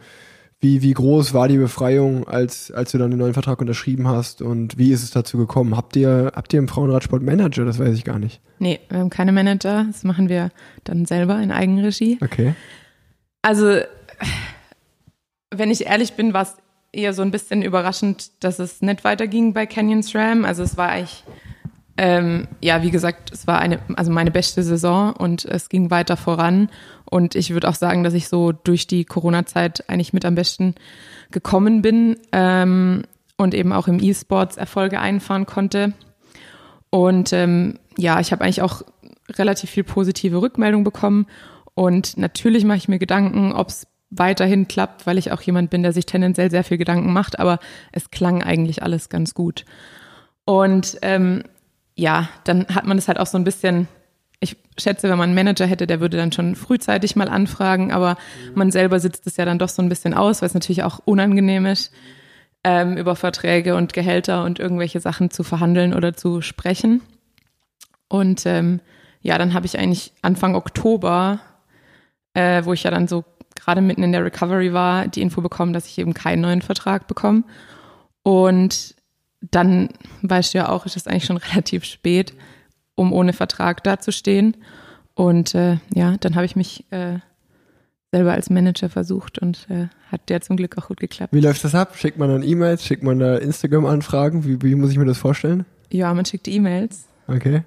Wie, wie groß war die Befreiung, als, als du dann den neuen Vertrag unterschrieben hast, und wie ist es dazu gekommen? Habt ihr, habt ihr im Frauenradsport Manager? Das weiß ich gar nicht. Nee, wir haben keine Manager. Das machen wir dann selber in Eigenregie. Okay. Also, wenn ich ehrlich bin, war es eher so ein bisschen überraschend, dass es nicht weiterging bei Canyon//SRAM. Also es war eigentlich, ähm, ja, wie gesagt, es war eine, also meine beste Saison und es ging weiter voran. Und ich würde auch sagen, dass ich so durch die Corona-Zeit eigentlich mit am besten gekommen bin ähm, und eben auch im E-Sports Erfolge einfahren konnte. Und ähm, ja, ich habe eigentlich auch relativ viel positive Rückmeldung bekommen. Und natürlich mache ich mir Gedanken, ob es weiterhin klappt, weil ich auch jemand bin, der sich tendenziell sehr viel Gedanken macht. Aber es klang eigentlich alles ganz gut. Und ähm, ja, dann hat man das halt auch so ein bisschen... Ich schätze, wenn man einen Manager hätte, der würde dann schon frühzeitig mal anfragen, aber man selber sitzt es ja dann doch so ein bisschen aus, weil es natürlich auch unangenehm ist, ähm, über Verträge und Gehälter und irgendwelche Sachen zu verhandeln oder zu sprechen. Und ähm, ja, dann habe ich eigentlich Anfang Oktober, äh, wo ich ja dann so gerade mitten in der Recovery war, die Info bekommen, dass ich eben keinen neuen Vertrag bekomme. Und dann, weißt du ja auch, ist das eigentlich schon relativ spät, um ohne Vertrag dazustehen. Und äh, ja, dann habe ich mich äh, selber als Manager versucht und äh, hat der zum Glück auch gut geklappt. Wie läuft das ab? Schickt man dann E-Mails? Schickt man da Instagram-Anfragen? Wie, wie muss ich mir das vorstellen? Ja, man schickt E-Mails. Okay.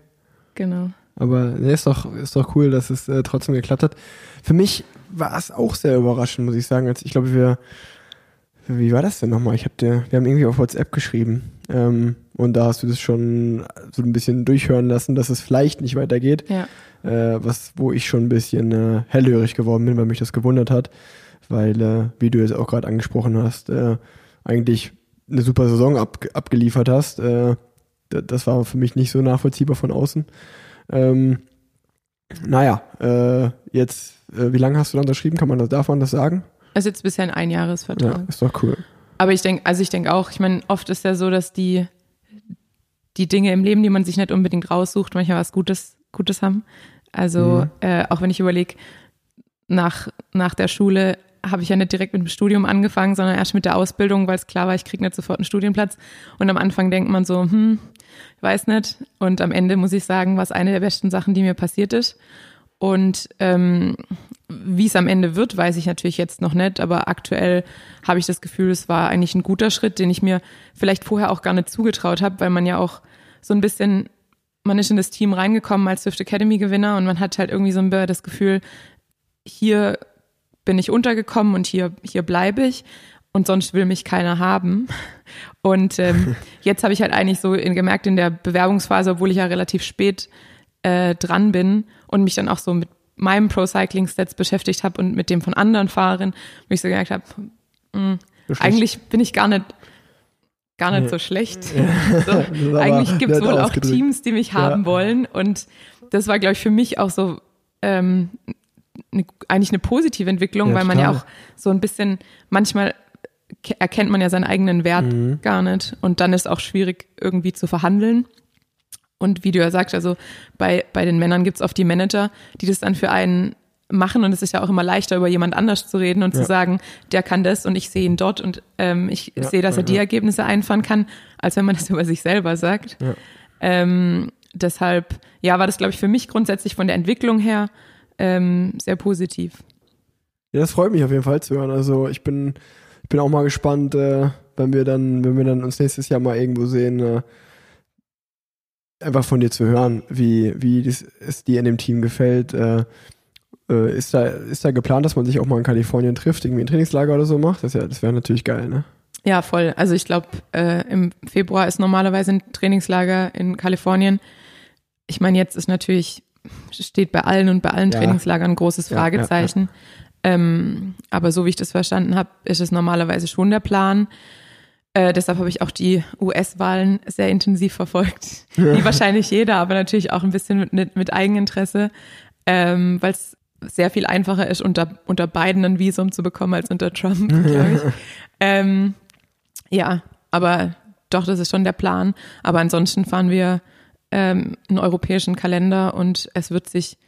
Genau. Aber ne, ist doch, ist doch cool, dass es äh, trotzdem geklappt hat. Für mich war es auch sehr überraschend, muss ich sagen. Als, ich glaube, wir... Wie war das denn nochmal? Ich hab dir, wir haben irgendwie auf WhatsApp geschrieben ähm, und da hast du das schon so ein bisschen durchhören lassen, dass es vielleicht nicht weitergeht, ja. äh, was, wo ich schon ein bisschen äh, hellhörig geworden bin, weil mich das gewundert hat, weil, äh, wie du jetzt auch gerade angesprochen hast, äh, eigentlich eine super Saison ab, abgeliefert hast. Äh, das war für mich nicht so nachvollziehbar von außen. Ähm, naja, äh, jetzt, äh, wie lange hast du dann unterschrieben? Kann man das, darf man das sagen? Es ist jetzt bisher ein Einjahresvertrag. Ja, ist doch cool. Aber ich denke, also ich denke auch, ich meine, oft ist ja so, dass die, die Dinge im Leben, die man sich nicht unbedingt raussucht, manchmal was Gutes, Gutes haben. Also mhm. äh, auch wenn ich überlege, nach, nach der Schule habe ich ja nicht direkt mit dem Studium angefangen, sondern erst mit der Ausbildung, weil es klar war, ich kriege nicht sofort einen Studienplatz. Und am Anfang denkt man so, hm, ich weiß nicht. Und am Ende muss ich sagen, war es eine der besten Sachen, die mir passiert ist. Und ähm, wie es am Ende wird, weiß ich natürlich jetzt noch nicht, aber aktuell habe ich das Gefühl, es war eigentlich ein guter Schritt, den ich mir vielleicht vorher auch gar nicht zugetraut habe, weil man ja auch so ein bisschen, man ist in das Team reingekommen als Swift Academy Gewinner und man hat halt irgendwie so ein bisschen das Gefühl, hier bin ich untergekommen und hier, hier bleibe ich und sonst will mich keiner haben. Und ähm, jetzt habe ich halt eigentlich so gemerkt in der Bewerbungsphase, obwohl ich ja relativ spät äh, dran bin und mich dann auch so mit meinem Pro-Cycling-Stats beschäftigt habe und mit dem von anderen Fahrern, wo ich so gemerkt habe, mh, eigentlich bin ich gar nicht, gar nicht nee. so schlecht. Ja. So, eigentlich gibt es wohl auch Teams, die mich haben ja. wollen, und das war, glaube ich, für mich auch so ähm, ne, eigentlich eine positive Entwicklung, ja, weil man klar. ja auch so ein bisschen, manchmal erkennt man ja seinen eigenen Wert mhm. gar nicht und dann ist es auch schwierig irgendwie zu verhandeln. Und wie du ja sagst, also bei, bei den Männern gibt es oft die Manager, die das dann für einen machen und es ist ja auch immer leichter, über jemand anders zu reden und ja. zu sagen, der kann das und ich sehe ihn dort und ähm, ich ja, sehe, dass ja, er die ja. Ergebnisse einfahren kann, als wenn man das über sich selber sagt. Ja. Ähm, deshalb, ja, war das, glaube ich, für mich grundsätzlich von der Entwicklung her ähm, sehr positiv. Ja, das freut mich auf jeden Fall zu hören. Also ich bin, ich bin auch mal gespannt, äh, wenn wir dann, wenn wir dann uns nächstes Jahr mal irgendwo sehen, äh, einfach von dir zu hören, wie, wie es dir in dem Team gefällt. Äh, äh, ist da, ist da geplant, dass man sich auch mal in Kalifornien trifft, irgendwie ein Trainingslager oder so macht? Das, ja, das wäre natürlich geil, ne? Ja, voll. Also ich glaube, äh, im Februar ist normalerweise ein Trainingslager in Kalifornien. Ich meine, jetzt ist natürlich, steht bei allen und bei allen ja. Trainingslagern ein großes ja, Fragezeichen. Ja, ja. Ähm, aber so wie ich das verstanden habe, ist es normalerweise schon der Plan. Äh, deshalb habe ich auch die U S-Wahlen sehr intensiv verfolgt. Ja. Wie wahrscheinlich jeder, aber natürlich auch ein bisschen mit, mit Eigeninteresse, ähm, weil es sehr viel einfacher ist, unter, unter Biden ein Visum zu bekommen als unter Trump, glaube ich. ähm, ja, aber doch, das ist schon der Plan. Aber ansonsten fahren wir ähm, einen europäischen Kalender und es wird sich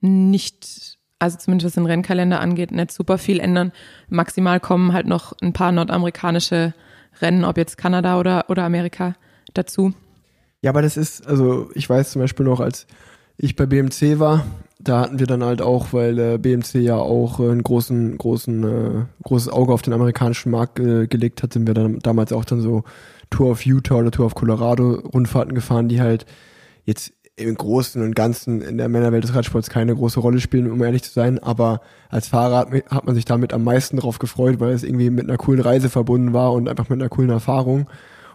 nicht, also zumindest was den Rennkalender angeht, nicht super viel ändern. Maximal kommen halt noch ein paar nordamerikanische Rennen, ob jetzt Kanada oder, oder Amerika, dazu. Ja, aber das ist, also ich weiß zum Beispiel noch, als ich bei B M C war, da hatten wir dann halt auch, weil äh, B M C ja auch äh, ein großen, großen, äh, großes Auge auf den amerikanischen Markt äh, gelegt hat, sind wir dann damals auch dann so Tour of Utah oder Tour of Colorado Rundfahrten gefahren, die halt jetzt im Großen und Ganzen in der Männerwelt des Radsports keine große Rolle spielen, um ehrlich zu sein, aber als Fahrer hat man sich damit am meisten drauf gefreut, weil es irgendwie mit einer coolen Reise verbunden war und einfach mit einer coolen Erfahrung.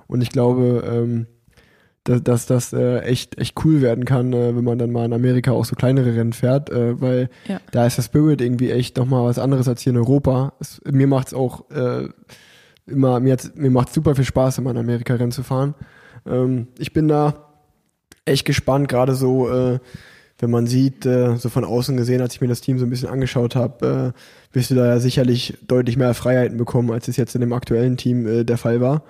Und ich glaube, ähm, dass, dass das äh, echt echt cool werden kann, äh, wenn man dann mal in Amerika auch so kleinere Rennen fährt, äh, weil ja. da ist der Spirit irgendwie echt nochmal was anderes als hier in Europa. Es, mir macht's auch äh, immer, mir, mir macht's super viel Spaß, immer in Amerika Rennen zu fahren. Ähm, ich bin da echt gespannt, gerade so, äh, wenn man sieht, äh, so von außen gesehen, als ich mir das Team so ein bisschen angeschaut habe, äh, wirst du da ja sicherlich deutlich mehr Freiheiten bekommen, als es jetzt in dem aktuellen Team äh, der Fall war.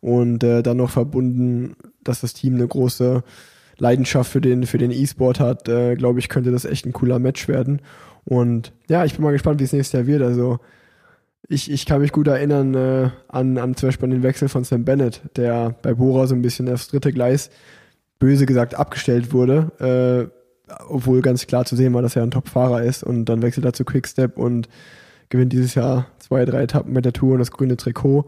Und äh, dann noch verbunden, dass das Team eine große Leidenschaft für den für den E-Sport hat, äh, glaube ich, könnte das echt ein cooler Match werden. Und ja, ich bin mal gespannt, wie es nächstes Jahr wird. Also ich, ich kann mich gut erinnern äh, an, an zum Beispiel an den Wechsel von Sam Bennett, der bei Bora so ein bisschen aufs dritte Gleis böse gesagt abgestellt wurde, äh, obwohl ganz klar zu sehen war, dass er ein Top-Fahrer ist, und dann wechselt er zu Quickstep und gewinnt dieses Jahr zwei, drei Etappen mit der Tour und das grüne Trikot.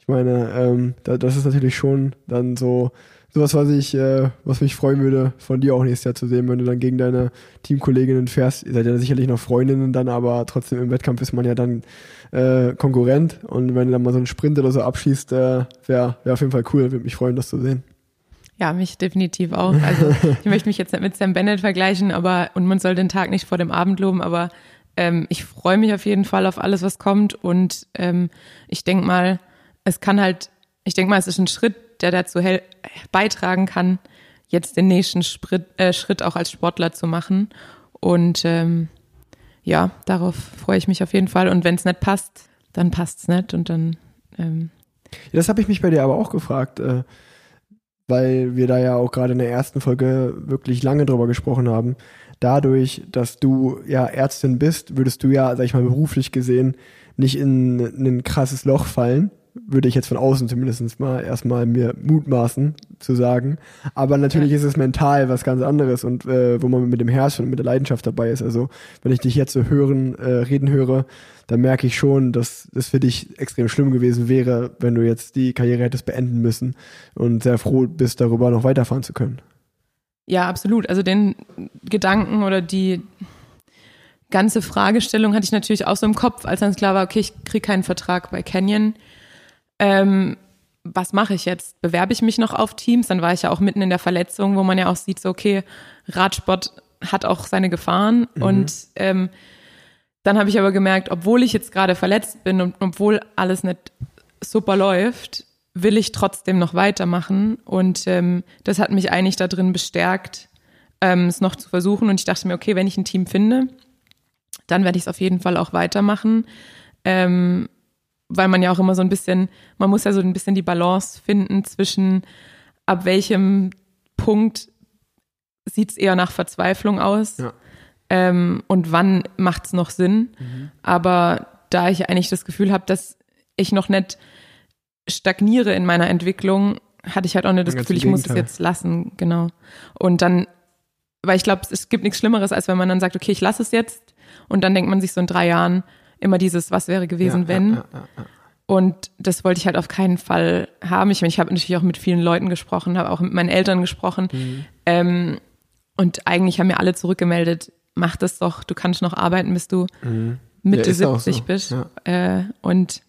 Ich meine, ähm, da, das ist natürlich schon dann so sowas, was ich, äh, was mich freuen würde, von dir auch nächstes Jahr zu sehen, wenn du dann gegen deine Teamkolleginnen fährst. Ihr seid ja sicherlich noch Freundinnen dann, aber trotzdem im Wettkampf ist man ja dann äh, Konkurrent, und wenn du dann mal so einen Sprint oder so abschießt, äh, wäre wär auf jeden Fall cool, würde mich freuen, das zu sehen. Ja, mich definitiv auch. Also ich möchte mich jetzt nicht mit Sam Bennett vergleichen, aber und man soll den Tag nicht vor dem Abend loben, aber ähm, ich freue mich auf jeden Fall auf alles, was kommt, und ähm, ich denke mal, es kann halt, ich denke mal, es ist ein Schritt, der dazu hel- beitragen kann, jetzt den nächsten Sprit, äh, Schritt auch als Sportler zu machen. Und ähm, ja, darauf freue ich mich auf jeden Fall. Und wenn es nicht passt, dann passt es nicht. Und dann. Ähm, ja, das habe ich mich bei dir aber auch gefragt, äh, weil wir da ja auch gerade in der ersten Folge wirklich lange drüber gesprochen haben. Dadurch, dass du ja Ärztin bist, würdest du ja, sag ich mal, beruflich gesehen nicht in, in ein krasses Loch fallen. Würde ich jetzt von außen zumindest mal erstmal mir mutmaßen zu sagen. Aber natürlich ja. ist es mental was ganz anderes, und äh, wo man mit dem Herz und mit der Leidenschaft dabei ist. Also wenn ich dich jetzt so hören, äh, reden höre, dann merke ich schon, dass das für dich extrem schlimm gewesen wäre, wenn du jetzt die Karriere hättest beenden müssen und sehr froh bist, darüber noch weiterfahren zu können. Ja, absolut. Also den Gedanken oder die ganze Fragestellung hatte ich natürlich auch so im Kopf, als dann klar war, okay, ich kriege keinen Vertrag bei Canyon. Ähm, was mache ich jetzt? Bewerbe ich mich noch auf Teams? Dann war ich ja auch mitten in der Verletzung, wo man ja auch sieht, so okay, Radsport hat auch seine Gefahren. Mhm. Und ähm, dann habe ich aber gemerkt, obwohl ich jetzt gerade verletzt bin und obwohl alles nicht super läuft, will ich trotzdem noch weitermachen. Und ähm, das hat mich eigentlich darin bestärkt, ähm, es noch zu versuchen. Und ich dachte mir, okay, wenn ich ein Team finde, dann werde ich es auf jeden Fall auch weitermachen. Ähm, weil man ja auch immer so ein bisschen, man muss ja so ein bisschen die Balance finden zwischen, ab welchem Punkt sieht es eher nach Verzweiflung aus, ja. ähm, und wann macht es noch Sinn. Mhm. Aber da ich eigentlich das Gefühl habe, dass ich noch nicht stagniere in meiner Entwicklung, hatte ich halt auch nicht das Gefühl, ich muss es jetzt lassen, genau. Und dann, weil ich glaube, es gibt nichts Schlimmeres, als wenn man dann sagt, okay, ich lasse es jetzt. Und dann denkt man sich so in drei Jahren immer dieses, was wäre gewesen, ja, wenn. Ja, ja, ja. Und das wollte ich halt auf keinen Fall haben. Ich meine, ich habe natürlich auch mit vielen Leuten gesprochen, habe auch mit meinen Eltern gesprochen. Mhm. Ähm, und eigentlich haben mir alle zurückgemeldet, mach das doch, du kannst noch arbeiten, bis du mhm. Mitte ja, siebzig so. Bist. Ja. Äh, und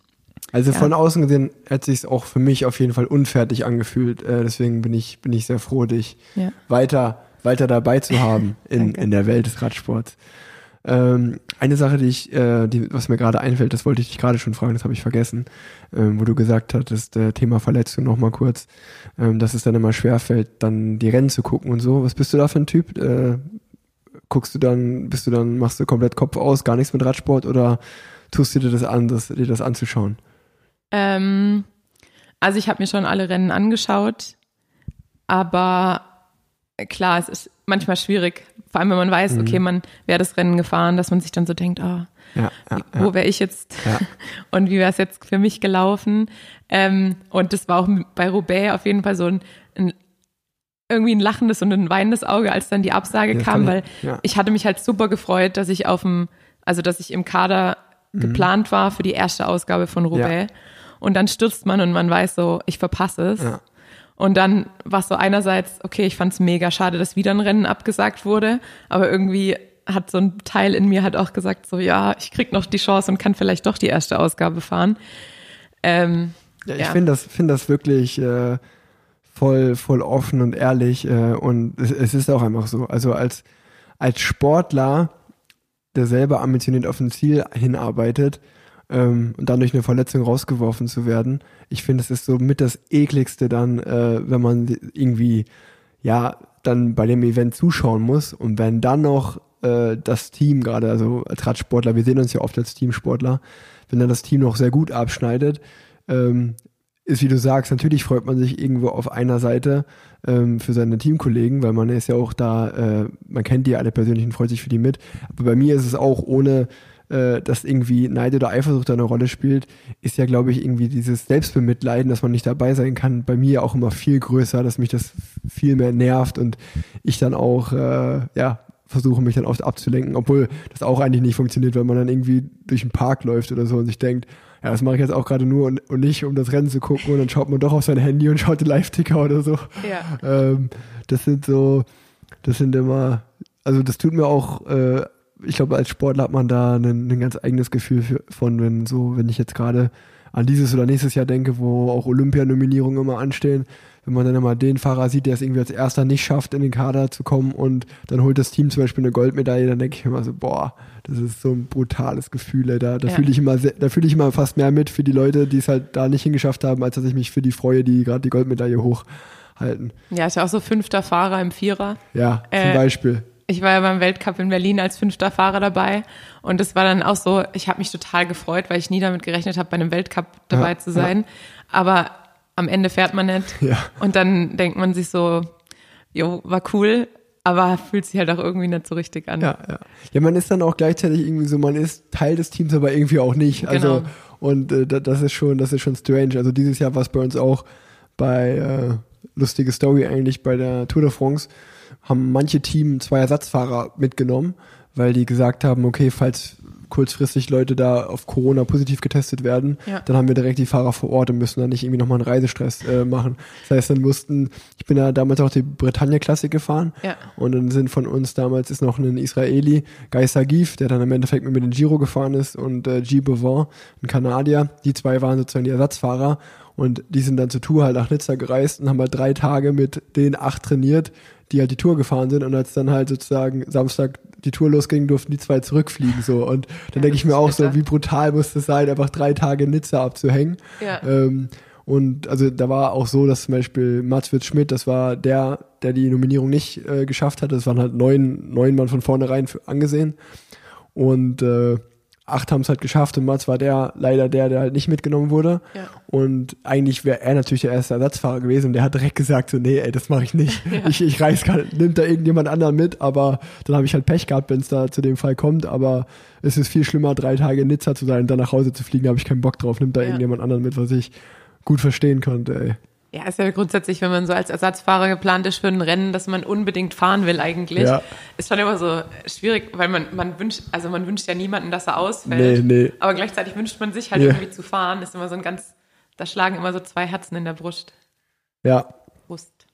Also ja. von außen gesehen hat sich es auch für mich auf jeden Fall unfertig angefühlt. Äh, deswegen bin ich, bin ich sehr froh, dich ja. weiter, weiter dabei zu haben in, in der Welt des Radsports. Ähm, eine Sache, die ich, äh, die, was mir gerade einfällt, das wollte ich dich gerade schon fragen, das habe ich vergessen, ähm, wo du gesagt hattest, äh, Thema Verletzung nochmal kurz, ähm, dass es dann immer schwerfällt, dann die Rennen zu gucken und so. Was bist du da für ein Typ? Äh, guckst du dann, bist du dann, machst du komplett Kopf aus, gar nichts mit Radsport oder tust du dir das an, das, dir das anzuschauen? Also ich habe mir schon alle Rennen angeschaut, aber klar, es ist manchmal schwierig, vor allem wenn man weiß, mhm. okay, man wäre das Rennen gefahren, dass man sich dann so denkt, ah, oh, ja, ja, wo ja. wäre ich jetzt ja. und wie wäre es jetzt für mich gelaufen? Ähm, und das war auch bei Roubaix auf jeden Fall so ein, ein irgendwie ein lachendes und ein weinendes Auge, als dann die Absage ja, kam, weil ja. ich hatte mich halt super gefreut, dass ich auf dem, also dass ich im Kader mhm. geplant war für die erste Ausgabe von Roubaix. Ja. Und dann stürzt man und man weiß so, ich verpasse es. Ja. Und dann war es so einerseits, okay, ich fand es mega schade, dass wieder ein Rennen abgesagt wurde. Aber irgendwie hat so ein Teil in mir halt auch gesagt so, ja, ich krieg noch die Chance und kann vielleicht doch die erste Ausgabe fahren. Ähm, ja, ich ja. finde das, find das wirklich äh, voll, voll offen und ehrlich. Äh, und es, es ist auch einfach so. Also als, als Sportler, der selber ambitioniert auf ein Ziel hinarbeitet, Ähm, und dann durch eine Verletzung rausgeworfen zu werden. Ich finde, es ist so mit das Ekligste dann, äh, wenn man irgendwie, ja, dann bei dem Event zuschauen muss und wenn dann noch äh, das Team gerade, also als Radsportler, wir sehen uns ja oft als Teamsportler, wenn dann das Team noch sehr gut abschneidet, ähm, ist, wie du sagst, natürlich freut man sich irgendwo auf einer Seite ähm, für seine Teamkollegen, weil man ist ja auch da, äh, man kennt die ja alle persönlich und freut sich für die mit. Aber bei mir ist es auch ohne dass irgendwie Neid oder Eifersucht eine Rolle spielt, ist ja, glaube ich, irgendwie dieses Selbstbemitleiden, dass man nicht dabei sein kann, bei mir auch immer viel größer, dass mich das viel mehr nervt und ich dann auch, äh, ja, versuche mich dann oft abzulenken, obwohl das auch eigentlich nicht funktioniert, weil man dann irgendwie durch den Park läuft oder so und sich denkt, ja, das mache ich jetzt auch gerade nur und, und nicht, um das Rennen zu gucken und dann schaut man doch auf sein Handy und schaut den Live-Ticker oder so. Ja. Ähm, das sind so, das sind immer, also das tut mir auch, äh, ich glaube, als Sportler hat man da ein, ein ganz eigenes Gefühl für, von, wenn so, wenn ich jetzt gerade an dieses oder nächstes Jahr denke, wo auch Olympianominierungen immer anstehen, wenn man dann immer den Fahrer sieht, der es irgendwie als Erster nicht schafft, in den Kader zu kommen und dann holt das Team zum Beispiel eine Goldmedaille, dann denke ich immer so, boah, das ist so ein brutales Gefühl. Da, da ja. fühle ich immer, da fühle ich immer fast mehr mit für die Leute, die es halt da nicht hingeschafft haben, als dass ich mich für die freue, die gerade die Goldmedaille hochhalten. Ja, ist ja auch so fünfter Fahrer im Vierer. Ja, zum äh, Beispiel. Ich war ja beim Weltcup in Berlin als fünfter Fahrer dabei und das war dann auch so, ich habe mich total gefreut, weil ich nie damit gerechnet habe, bei einem Weltcup dabei ja, zu sein, ja. aber am Ende fährt man nicht ja. und dann denkt man sich so, jo, war cool, aber fühlt sich halt auch irgendwie nicht so richtig an. Ja, ja. ja man ist dann auch gleichzeitig irgendwie so, man ist Teil des Teams, aber irgendwie auch nicht. Also genau. Und äh, das ist schon, das ist schon strange. Also dieses Jahr war es bei uns auch bei, äh, lustige Story eigentlich, bei der Tour de France, haben manche Team zwei Ersatzfahrer mitgenommen, weil die gesagt haben, okay, falls kurzfristig Leute da auf Corona positiv getestet werden, ja. dann haben wir direkt die Fahrer vor Ort und müssen dann nicht irgendwie nochmal einen Reisestress äh, machen. Das heißt, dann mussten, ich bin ja damals auch die Bretagne-Klassik gefahren ja. und dann sind von uns damals, ist noch ein Israeli, Guy Sagif, der dann im Endeffekt mit mir den Giro gefahren ist und äh, Guy Bevin, ein Kanadier, die zwei waren sozusagen die Ersatzfahrer und die sind dann zur Tour halt nach Nizza gereist und haben halt drei Tage mit den acht trainiert, die halt die Tour gefahren sind und als dann halt sozusagen Samstag die Tour losging, durften die zwei zurückfliegen so und dann ja, denke ich mir auch so, wie brutal muss das sein, einfach drei Tage in Nizza abzuhängen. Ja. Ähm, und also da war auch so, dass zum Beispiel Mats-Witt Schmidt, das war der, der die Nominierung nicht äh, geschafft hat, das waren halt neun, neun Mann von vornherein für, angesehen und äh, acht haben es halt geschafft und Mats war der, leider der, der halt nicht mitgenommen wurde. Ja. Und eigentlich wäre er natürlich der erste Ersatzfahrer gewesen und der hat direkt gesagt so, nee, ey, das mache ich nicht. Ja. Ich, ich reiß gar nicht, nimmt da irgendjemand anderen mit, aber dann habe ich halt Pech gehabt, wenn es da zu dem Fall kommt, aber es ist viel schlimmer, drei Tage in Nizza zu sein und dann nach Hause zu fliegen, da habe ich keinen Bock drauf, nimmt da ja. irgendjemand anderen mit, was ich gut verstehen konnte, ey. Ja, ist ja grundsätzlich, wenn man so als Ersatzfahrer geplant ist für ein Rennen, dass man unbedingt fahren will eigentlich, ja. ist schon immer so schwierig, weil man, man wünscht, also man wünscht ja niemanden, dass er ausfällt, nee, nee. aber gleichzeitig wünscht man sich halt ja. irgendwie zu fahren, ist immer so ein ganz, da schlagen immer so zwei Herzen in der Brust. Ja. Brust.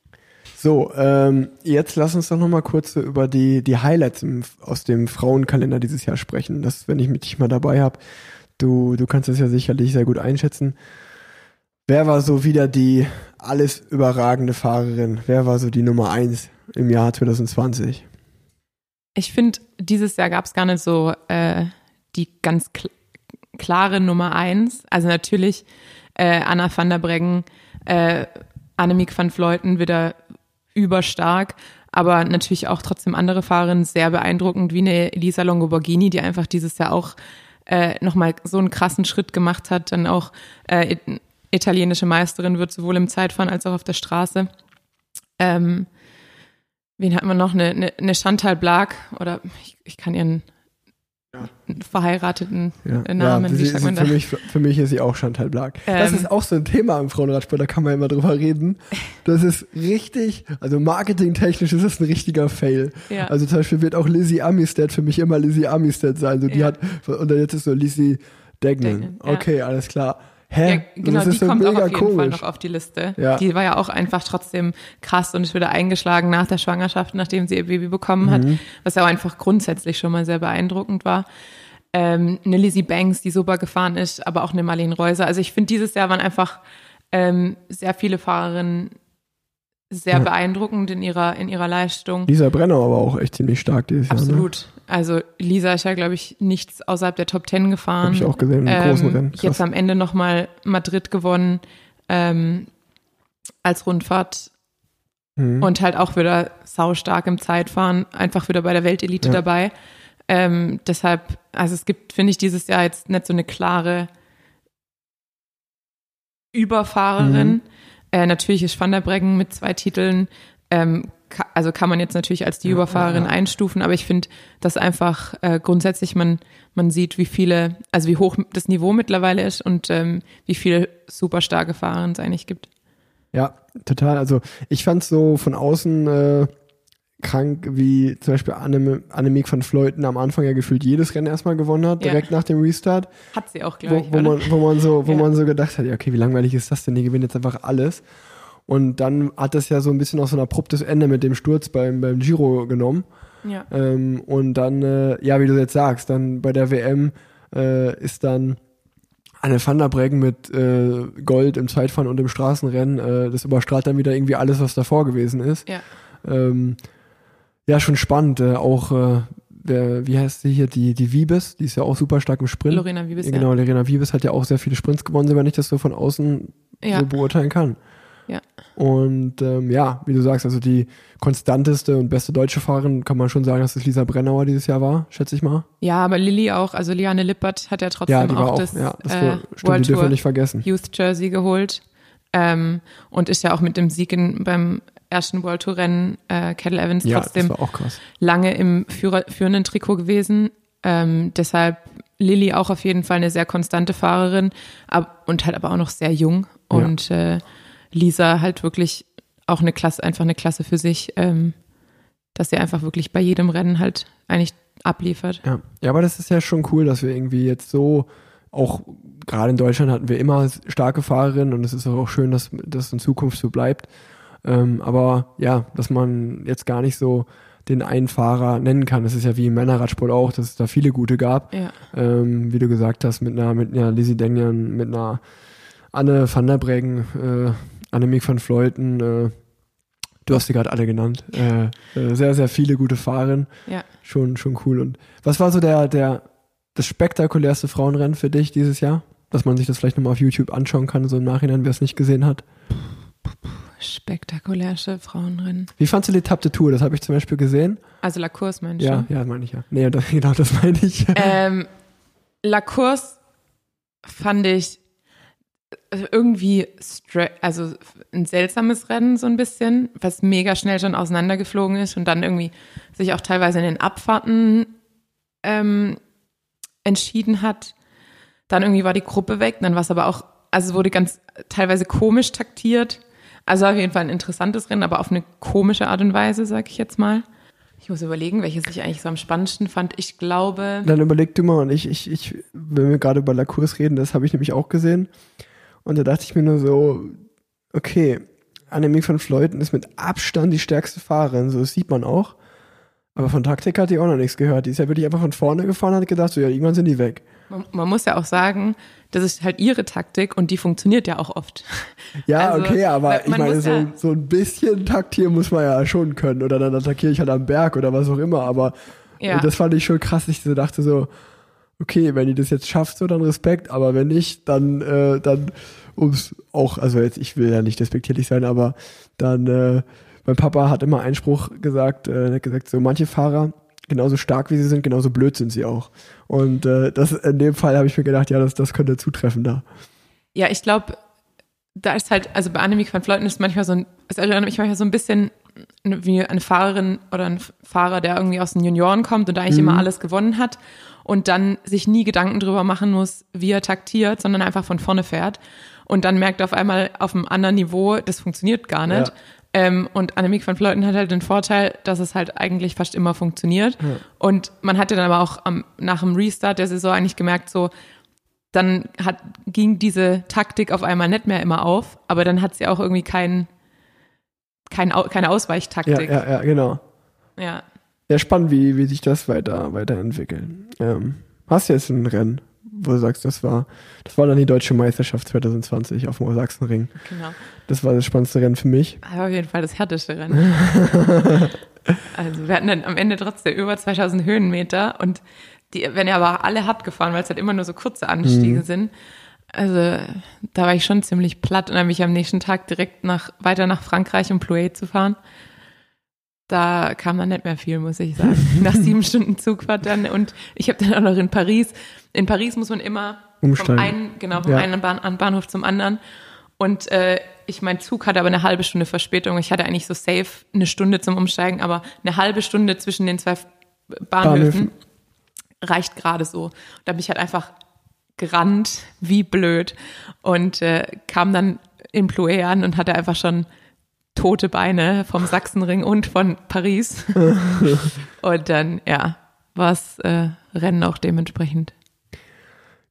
So, ähm, jetzt lass uns doch nochmal kurz so über die, die Highlights im, aus dem Frauenkalender dieses Jahr sprechen, das, wenn ich mit dich mal dabei habe, du, du kannst das ja sicherlich sehr gut einschätzen. Wer war so wieder die alles überragende Fahrerin? Wer war so die Nummer eins im Jahr zwanzig zwanzig? Ich finde, dieses Jahr gab es gar nicht so äh, die ganz kl- klare Nummer eins. Also natürlich äh, Anna van der Breggen, äh, Annemiek van Vleuten wieder überstark, aber natürlich auch trotzdem andere Fahrerinnen sehr beeindruckend, wie eine Elisa Longoborghini, die einfach dieses Jahr auch äh, nochmal so einen krassen Schritt gemacht hat, dann auch äh, italienische Meisterin wird, sowohl im Zeitfahren als auch auf der Straße. Ähm, wen hat man noch? Eine, eine, eine Chantal Blaak oder ich, ich kann ihren ja. verheirateten ja. Namen, ja, wie sagt man das? Für mich, für mich ist sie auch Chantal Blaak. Ähm, das ist auch so ein Thema im Frauenradsport, da kann man immer drüber reden. Das ist richtig, also marketingtechnisch ist das ein richtiger Fail. Ja. Also zum Beispiel wird auch Lizzie Armistead für mich immer Lizzie Armistead sein. So, die ja. hat, und jetzt ist so Lizzie Deignan. Deignan ja. Okay, alles klar. Hä? Ja, genau, die so kommt auch auf jeden komisch. Fall noch auf die Liste. Ja. Die war ja auch einfach trotzdem krass und ist wieder eingeschlagen nach der Schwangerschaft, nachdem sie ihr Baby bekommen mhm. hat, was ja auch einfach grundsätzlich schon mal sehr beeindruckend war. Ähm, eine Lizzie Banks, die super gefahren ist, aber auch eine Marlene Reuser. Also ich finde, dieses Jahr waren einfach ähm, sehr viele Fahrerinnen sehr ja. beeindruckend in ihrer, in ihrer Leistung. Lisa Brennauer aber auch echt ziemlich stark dieses Jahr. Absolut. Ne? Also Lisa ist ja, glaube ich, nichts außerhalb der Top Ten gefahren. Habe ich auch gesehen, im großen ähm, Rennen. Krass. Jetzt am Ende nochmal Madrid gewonnen ähm, als Rundfahrt mhm. und halt auch wieder saustark im Zeitfahren, einfach wieder bei der Weltelite ja. dabei. Ähm, deshalb, also es gibt, finde ich, dieses Jahr jetzt nicht so eine klare Überfahrerin. Mhm. Äh, natürlich ist Van der Breggen mit zwei Titeln ähm, also kann man jetzt natürlich als die Überfahrerin ja, ja. einstufen, aber ich finde, dass einfach äh, grundsätzlich man, man sieht, wie viele, also wie hoch das Niveau mittlerweile ist und ähm, wie viele super starke Fahrer es eigentlich gibt. Ja, total. Also ich fand es so von außen äh, krank, wie zum Beispiel Anne, Annemiek van Vleuten am Anfang ja gefühlt jedes Rennen erstmal gewonnen hat, direkt ja. nach dem Restart. Hat sie auch, glaube ich. Wo, wo, man, wo, man, so, wo ja. man so gedacht hat, ja okay, wie langweilig ist das denn, die gewinnt jetzt einfach alles. Und dann hat das ja so ein bisschen auch so ein abruptes Ende mit dem Sturz beim, beim Giro genommen. Ja. Ähm, und dann, äh, ja, wie du jetzt sagst, dann bei der W M äh, ist dann Anne van der Breggen mit äh, Gold im Zeitfahren und im Straßenrennen. Äh, das überstrahlt dann wieder irgendwie alles, was davor gewesen ist. Ja, ähm, ja schon spannend. Äh, auch, äh, der, wie heißt sie hier, die, die Wiebes, die ist ja auch super stark im Sprint. Lorena Wiebes, ja. Genau, Lorena Wiebes hat ja auch sehr viele Sprints gewonnen, wenn ich das so von außen ja. so beurteilen kann. Ja. Und ähm, ja, wie du sagst, also die konstanteste und beste deutsche Fahrerin kann man schon sagen, dass es Lisa Brennauer dieses Jahr war, schätze ich mal. Ja, aber Lilly auch, also Liane Lippert hat ja trotzdem ja, die auch, war auch das, ja, das äh, World Tour nicht vergessen. Youth Jersey geholt ähm, und ist ja auch mit dem Sieg in, beim ersten World Tour Rennen äh, Cadel Evans ja, trotzdem lange im Führer, führenden Trikot gewesen. Ähm, deshalb Lilly auch auf jeden Fall eine sehr konstante Fahrerin ab, und halt aber auch noch sehr jung und ja. äh, Lisa halt wirklich auch eine Klasse, einfach eine Klasse für sich, ähm, dass sie einfach wirklich bei jedem Rennen halt eigentlich abliefert. Ja. ja, aber das ist ja schon cool, dass wir irgendwie jetzt so, auch gerade in Deutschland hatten wir immer starke Fahrerinnen und es ist auch schön, dass das in Zukunft so bleibt. Ähm, aber ja, dass man jetzt gar nicht so den einen Fahrer nennen kann. Das ist ja wie im Männerradsport auch, dass es da viele gute gab. Ja. Ähm, wie du gesagt hast, mit einer, mit einer Lizzie Deignan, mit einer Anne van der Breggen, äh, Annemiek van Vleuten, äh, du hast sie gerade alle genannt. Äh, äh, sehr, sehr viele gute Fahrerinnen. Ja. Schon, schon cool. Und was war so der, der, das spektakulärste Frauenrennen für dich dieses Jahr? Dass man sich das vielleicht nochmal auf YouTube anschauen kann, so im Nachhinein, wer es nicht gesehen hat. Spektakulärste Frauenrennen. Wie fandst du die Etappe der Tour? Das habe ich zum Beispiel gesehen. Also La Course, meinst du? Ja, ja, meine ich ja. Nee, das, genau, das meine ich. Ähm, La Course fand ich irgendwie stra- also ein seltsames Rennen so ein bisschen, was mega schnell schon auseinandergeflogen ist und dann irgendwie sich auch teilweise in den Abfahrten ähm, entschieden hat. Dann irgendwie war die Gruppe weg, dann war es aber auch, also wurde ganz teilweise komisch taktiert. Also auf jeden Fall ein interessantes Rennen, aber auf eine komische Art und Weise, sag ich jetzt mal. Ich muss überlegen, welches ich eigentlich so am spannendsten fand. Ich glaube... Dann überleg du mal, und ich, ich, ich, wenn wir gerade über La Course reden, das habe ich nämlich auch gesehen. Und da dachte ich mir nur so, okay, Annemiek van Vleuten ist mit Abstand die stärkste Fahrerin, so das sieht man auch. Aber von Taktik hat die auch noch nichts gehört. Die ist ja wirklich einfach von vorne gefahren und hat gedacht, so ja, irgendwann sind die weg. Man, man muss ja auch sagen, das ist halt ihre Taktik und die funktioniert ja auch oft. Ja, also, okay, aber ich meine, so, ja, so ein bisschen taktieren muss man ja schon können. Oder dann attackiere ich halt am Berg oder was auch immer. Aber ja, das fand ich schon krass. Ich so dachte so, okay, wenn die das jetzt schafft, so dann Respekt. Aber wenn nicht, dann, äh, dann ums auch, also jetzt, ich will ja nicht despektierlich sein, aber dann, äh, mein Papa hat immer einen Spruch gesagt, er äh, hat gesagt, so manche Fahrer, genauso stark wie sie sind, genauso blöd sind sie auch. Und äh, das in dem Fall habe ich mir gedacht, ja, das, das könnte zutreffen da. Ja, ich glaube, da ist halt, also bei Annemiek van Vleuten ist manchmal so ein, es erinnert mich manchmal so ein bisschen wie eine Fahrerin oder ein Fahrer, der irgendwie aus den Junioren kommt und eigentlich mhm. immer alles gewonnen hat und dann sich nie Gedanken drüber machen muss, wie er taktiert, sondern einfach von vorne fährt und dann merkt auf einmal auf einem anderen Niveau, das funktioniert gar nicht. Ja. Ähm, und Annemiek van Vleuten hat halt den Vorteil, dass es halt eigentlich fast immer funktioniert. Ja. Und man hat ja dann aber auch am, nach dem Restart der Saison eigentlich gemerkt, so, dann hat, ging diese Taktik auf einmal nicht mehr immer auf, aber dann hat sie auch irgendwie kein, kein, keine Ausweichtaktik. Ja, ja, ja, genau. Ja. Ja, spannend, wie, wie sich das weiter, weiterentwickelt. Ähm, hast du jetzt ein Rennen, wo du sagst, das war, das war dann die Deutsche Meisterschaft zwanzig zwanzig auf dem Sachsenring. Genau. Das war das spannendste Rennen für mich. Aber auf jeden Fall das härteste Rennen. Also wir hatten dann am Ende trotzdem über zweitausend Höhenmeter und die werden ja aber alle hart gefahren, weil es halt immer nur so kurze Anstiege mhm. sind. Also da war ich schon ziemlich platt und dann bin ich am nächsten Tag direkt nach weiter nach Frankreich, um Plouay zu fahren. Da kam dann nicht mehr viel, muss ich sagen. Nach sieben Stunden Zugfahrt dann. Und ich habe dann auch noch in Paris. In Paris muss man immer Umsteigen. vom einen, genau, vom ja. einen Bahn, an Bahnhof zum anderen. Und äh, ich mein Zug hatte aber eine halbe Stunde Verspätung. Ich hatte eigentlich so safe eine Stunde zum Umsteigen, aber eine halbe Stunde zwischen den zwei Bahnhöfen, Bahnhöfen. reicht gerade so. Da bin ich halt einfach gerannt, wie blöd. Und äh, kam dann in Plouay an und hatte einfach schon tote Beine vom Sachsenring und von Paris. Und dann, ja, war das äh, Rennen auch dementsprechend.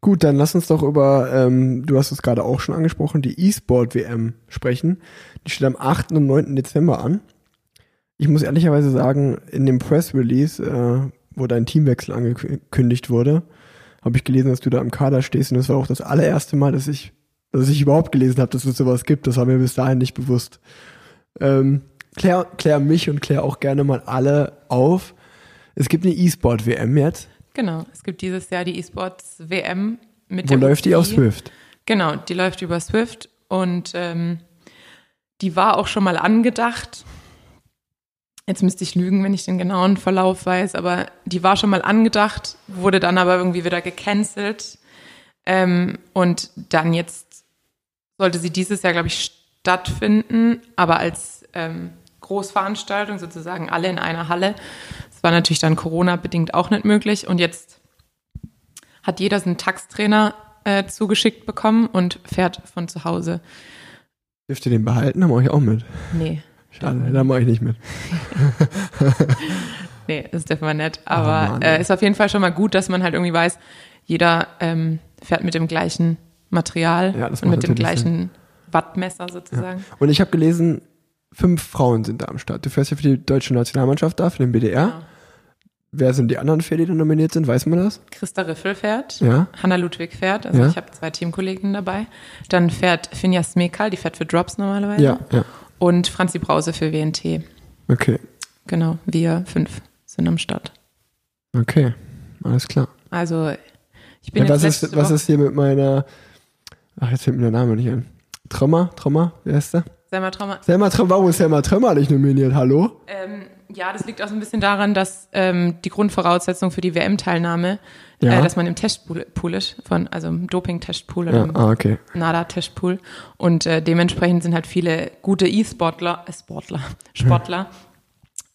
Gut, dann lass uns doch über, ähm, du hast es gerade auch schon angesprochen, die E-Sport-W M sprechen. Die steht am achten und neunten Dezember an. Ich muss ehrlicherweise sagen, in dem Press-Release, äh, wo dein Teamwechsel angekündigt wurde, habe ich gelesen, dass du da im Kader stehst. Und das war auch das allererste Mal, dass ich, dass ich überhaupt gelesen habe, dass es sowas gibt. Das war mir bis dahin nicht bewusst. Ähm, klär, klär mich und klär auch gerne mal alle auf. Es gibt eine E-Sport-W M jetzt. Genau, es gibt dieses Jahr die E-Sports-W M mit dem. Wo läuft die auf Swift? Genau, die läuft über Swift und ähm, die war auch schon mal angedacht. Jetzt müsste ich lügen, wenn ich den genauen Verlauf weiß, aber die war schon mal angedacht, wurde dann aber irgendwie wieder gecancelt ähm, und dann jetzt sollte sie dieses Jahr, glaube ich, stattfinden, aber als ähm, Großveranstaltung sozusagen alle in einer Halle. Das war natürlich dann Corona-bedingt auch nicht möglich und jetzt hat jeder seinen Tax-Trainer äh, zugeschickt bekommen und fährt von zu Hause. Dürft ihr den behalten? Dann mache ich auch mit. Nee. Schade, dann mache ich nicht mit. Nee, das dürfen wir nicht, aber oh äh, ist auf jeden Fall schon mal gut, dass man halt irgendwie weiß, jeder ähm, fährt mit dem gleichen Material ja, und mit dem gleichen Sinn. Wattmesser sozusagen. Ja. Und ich habe gelesen, fünf Frauen sind da am Start. Du fährst ja für die deutsche Nationalmannschaft da, für den B D R. Ja. Wer sind die anderen vier, die da nominiert sind? Weiß man das? Christa Riffel fährt, ja. Hanna Ludwig fährt, also ja. Ich habe zwei Teamkollegen dabei. Dann fährt Finja Smekal, die fährt für Drops normalerweise. Ja, ja. Und Franzi Brause für W N T. Okay. Genau, wir fünf sind am Start. Okay, alles klar. Also, ich bin ja, jetzt was ist, was ist hier mit meiner... Ach, jetzt fällt mir der Name nicht ein. Trommer, Trommer, wer ist der? Selma Trommer. Selma Trommer, warum ist Selma Trommer nicht nominiert? Hallo? Ähm, ja, das liegt auch so ein bisschen daran, dass ähm, die Grundvoraussetzung für die W M-Teilnahme, ja. äh, dass man im Testpool ist, von, also im Doping-Testpool oder ja, im ah, okay. NADA-Testpool. Und äh, dementsprechend sind halt viele gute E-Sportler, äh, Sportler, Sportler,